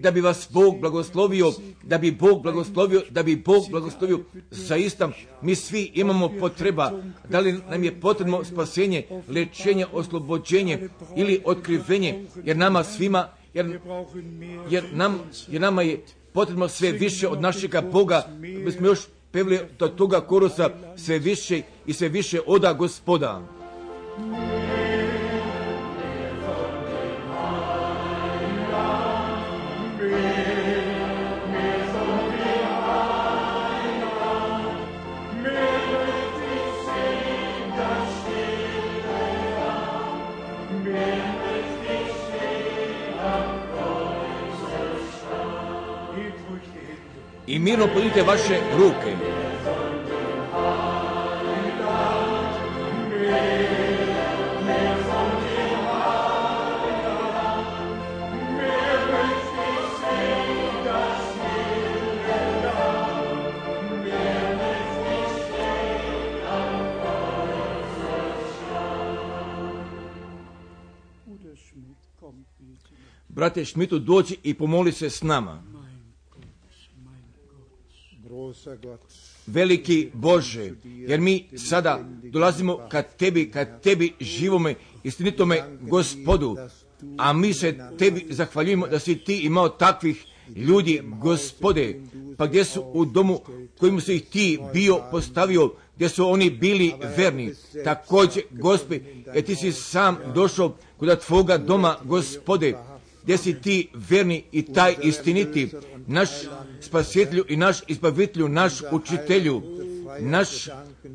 da bi vas Bog blagoslovio, da bi Bog blagoslovio, da bi Bog blagoslovio. Zaista, mi svi imamo potreba, da li nam je potrebno spasenje, lečenje, oslobođenje ili otkrivenje, jer nama svima, jer, jer, nam, jer nama je potrebno sve više od našega Boga, da bismo još pevali do toga korusa sve više i sve više oda Gospoda. I mirno podite vaše ruke. Brate Šmitu, dođi i pomoli se s nama. Veliki Bože, jer mi sada dolazimo ka tebi, ka tebi živome, istinitome Gospodu, a mi se tebi zahvaljujemo da si ti imao takvih ljudi, Gospode, pa gdje su u domu kojim si ih ti bio postavio, gdje su oni bili verni. Također, Gospode, jer ti si sam došao kod tvoga doma, Gospode, gdje si ti verni i taj istiniti, naš spasitelju i naš izbavitelju, naš učitelju, naš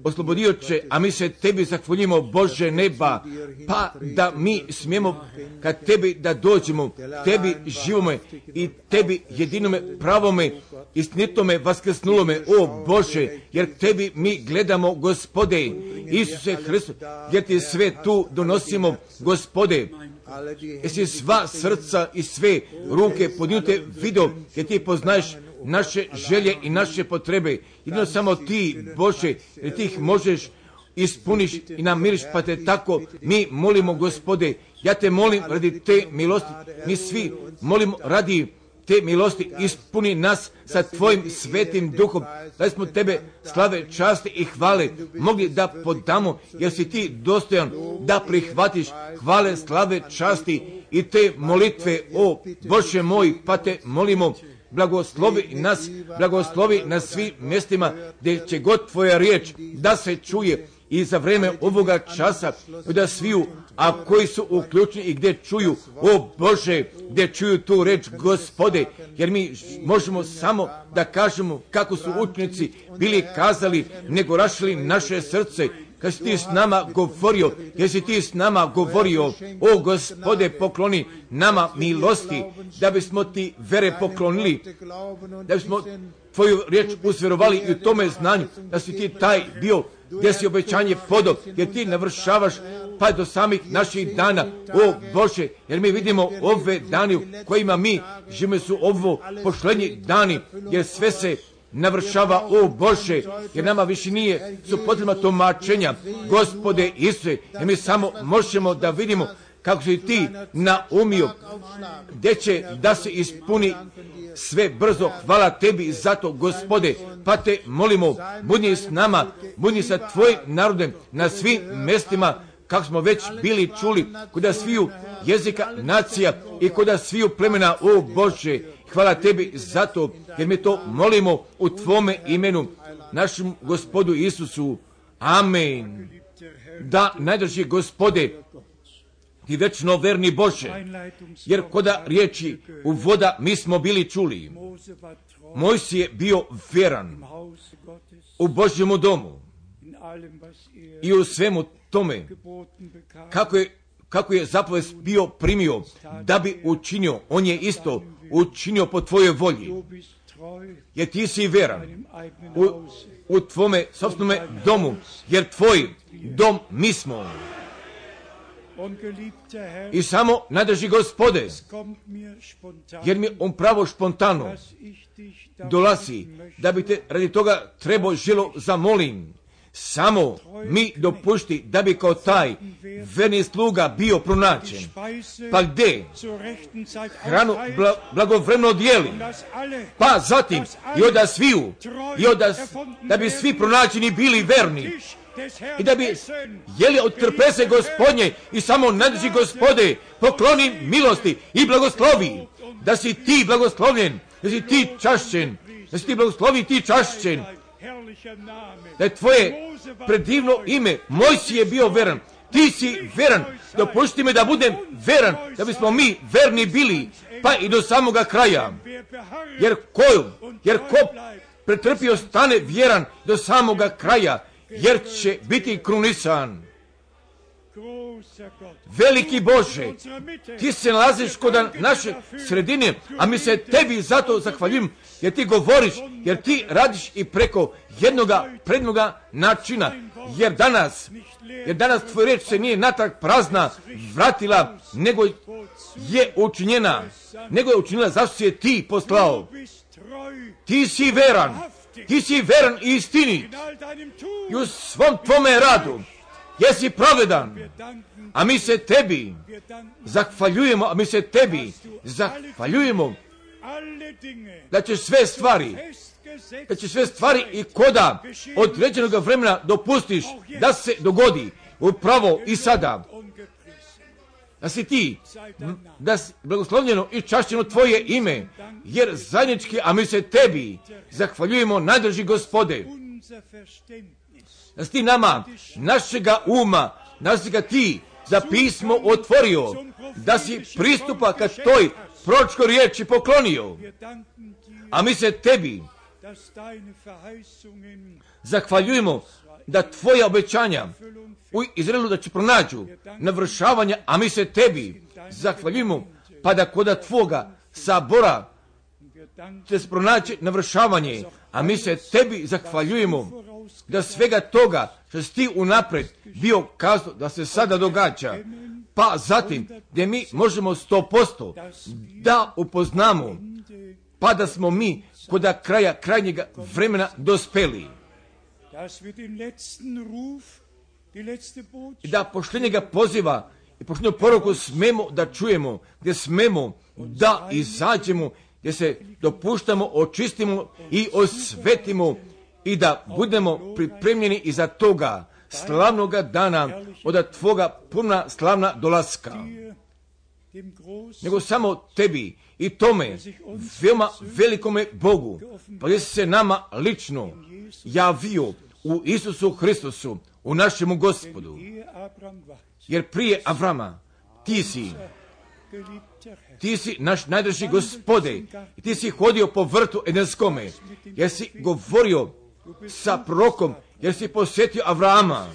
oslobodioče, a mi se tebi zahvaljujemo, Bože neba, pa da mi smijemo kad tebi da dođemo, tebi živome i tebi jedinome pravome, istinitome vaskrsnulome, o Bože, jer tebi mi gledamo, Gospode, Isuse Hristu, jer ti sve tu donosimo, Gospode, jer si sva srca i sve ruke podnijute vidio, jer ti poznaješ naše želje i naše potrebe. Jedino samo ti, Bože, jer ti ih možeš ispuniš i namiriš, pa te tako mi molimo, Gospode. Ja te molim radi te milosti, mi svi molimo radi te milosti, ispuni nas sa tvojim svetim duhom, da smo tebe slave, časti i hvale mogli da podamo, jer si ti dostojan da prihvatiš hvale, slave, časti i te molitve, o Bože moj, pa te molimo, blagoslovi nas, blagoslovi na svim mjestima gdje će god tvoja riječ da se čuje i za vrijeme ovoga časa da sviju, a koji su uključeni i gdje čuju, o Bože, gdje čuju tu reč Gospode, jer mi možemo samo da kažemo kako su učenici bili kazali, nego rašili naše srce. Kad si ti s nama govorio, jer si ti s nama govorio, o Gospode, pokloni nama milosti, da bismo ti vere poklonili, da bismo tvoju riječ usvjerovali i u tome znanju, da si ti taj bio, gdje si obećanje podao, jer ti navršavaš pa do samih naših dana, o Bože, jer mi vidimo ove dane u kojima mi živimo su ovo posljednji dani, jer sve se navršava, o Bože, jer nama više nije su potrebna tumačenja, Gospode Isuse, jer mi samo možemo da vidimo kako si ti naumio, gdje će da se ispuni sve brzo. Hvala tebi za to, Gospode, pa te molimo, budni s nama, budni sa tvojim narodem na svim mestima, kako smo već bili čuli, kuda sviju jezika nacija i kuda sviju plemena, o Bože. Hvala tebi za to, jer mi to molimo u tvome imenu, našem Gospodu Isusu. Amen. Da, najdraži Gospode, ti večno verni Bože, jer koda riječi u voda mi smo bili čuli. Mojsije je bio veran u Božjemu domu i u svemu tome, kako je, kako je zapovest bio primio da bi učinio, on je isto učinio po tvojoj volji, jer ti si veran u, u tvome sopstvenome domu, jer tvoj dom mi smo. I samo nadrži Gospode, jer mi on pravo špontano dolazi da bi te radi toga trebao želo zamolim. Samo mi dopušti da bi kao taj verni sluga bio pronađen, pa gdje hranu bla, blagovremno dijeli, pa zatim i oda sviju, i oda, da bi svi pronađeni bili verni i da bi jeli od trpeze Gospodnje. I samo nadrži Gospode, pokloni milosti i blagoslovi, da si ti blagoslovljen, da si ti čašćen, da si ti blagoslovi ti čašćen, da je tvoje predivno ime. Mojsije je bio veran, ti si veran, dopušti me da budem veran, da bismo mi verni bili, pa i do samoga kraja, jer koju, jer ko pretrpi ostane vjeran do samoga kraja, jer će biti krunisan. Veliki Bože, ti se nalaziš kod naše sredine, a mi se tebi zato zahvaljujem, jer ti govoriš, jer ti radiš i preko jednoga prednoga načina, jer danas, jer danas tvoja riječ se nije natrag prazna vratila, nego je učinjena, nego je učinila zašto si je ti poslao. Ti si veran, ti si veran i istinit i u svom tvome radu. Jesi pravedan, a mi se tebi zahvaljujemo, a mi se tebi zahvaljujemo da će sve stvari, da će sve stvari i koda određenog vremena dopustiš da se dogodi upravo i sada. Da si ti, da si blagoslovljeno i čašćeno tvoje ime, jer zajednički, a mi se tebi zahvaljujemo, najdrži Gospode. Da si ti nama, našega uma, da si ga ti za pismo otvorio, da si pristupa ka toj pročko riječi poklonio. A mi se tebi zahvaljujemo da tvoja obećanja u Izraelu da će pronađu navršavanja, a mi se tebi zahvaljujemo pa da koda tvoga sabora će se pronaći navršavanje, a mi se tebi zahvaljujemo da svega toga što si ti unapred bio kazao da se sada događa, pa zatim gdje mi možemo sto posto da upoznamo, pa da smo mi kod kraja krajnjega vremena dospeli. I da pošljenjega poziva i pošljenju poruku smemo da čujemo, gdje smemo da izađemo, gdje se dopuštamo, očistimo i osvetimo i da budemo pripremljeni i za toga slavnoga dana od tvoga puna slavna dolaska. Nego samo tebi i tome veoma velikome Bogu, pa jesi se nama lično javio u Isusu Hristusu, u našemu Gospodu. Jer prije Avrama ti si, ti si naš najdraži Gospode, ti si hodio po vrtu Edenskome, jer si govorio sa prorokom, jer si posjetio Avrama,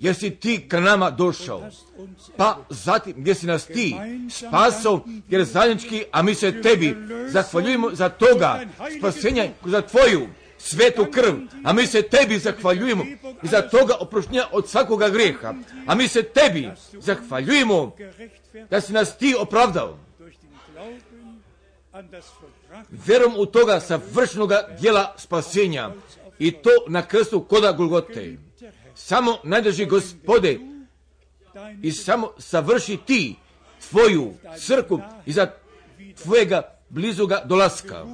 jer si ti ka nama došao. Pa zatim gdje si nas ti spasao, jer zajednički, a mi se tebi zahvaljujemo za toga spasenja za tvoju svetu krv, a mi se tebi zahvaljujemo i za toga oproštenja od svakoga grijeha, a mi se tebi zahvaljujemo da si nas ti opravdao vjerom u toga savršenoga djela spasenja, i to na krstu koda Golgote. Samo najdraži Gospode i samo savrši ti tvoju crkvu i za tvojega blizuga dolaska.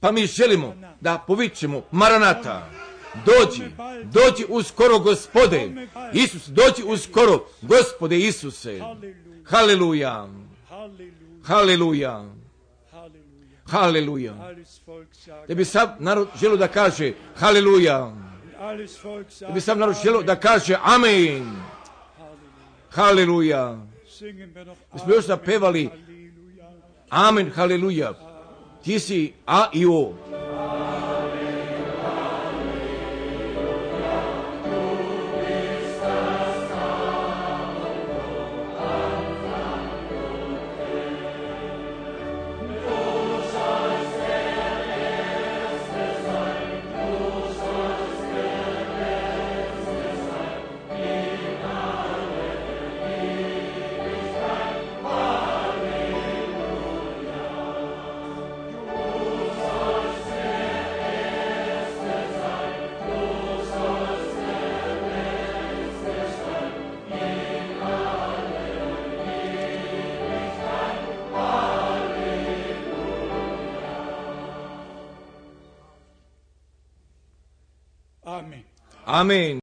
Pa mi želimo da povičemo Maranata. Dođi, dođi uskoro Gospode Isus, dođi uskoro Gospode Isuse. Haleluja, haleluja, haleluja. Da bi sam narod želio da kaže haleluja. Da bi sam narod želio da kaže amen. Haleluja. Mi smo još zapevali amen, haleluja. Ti si A i O. Amen.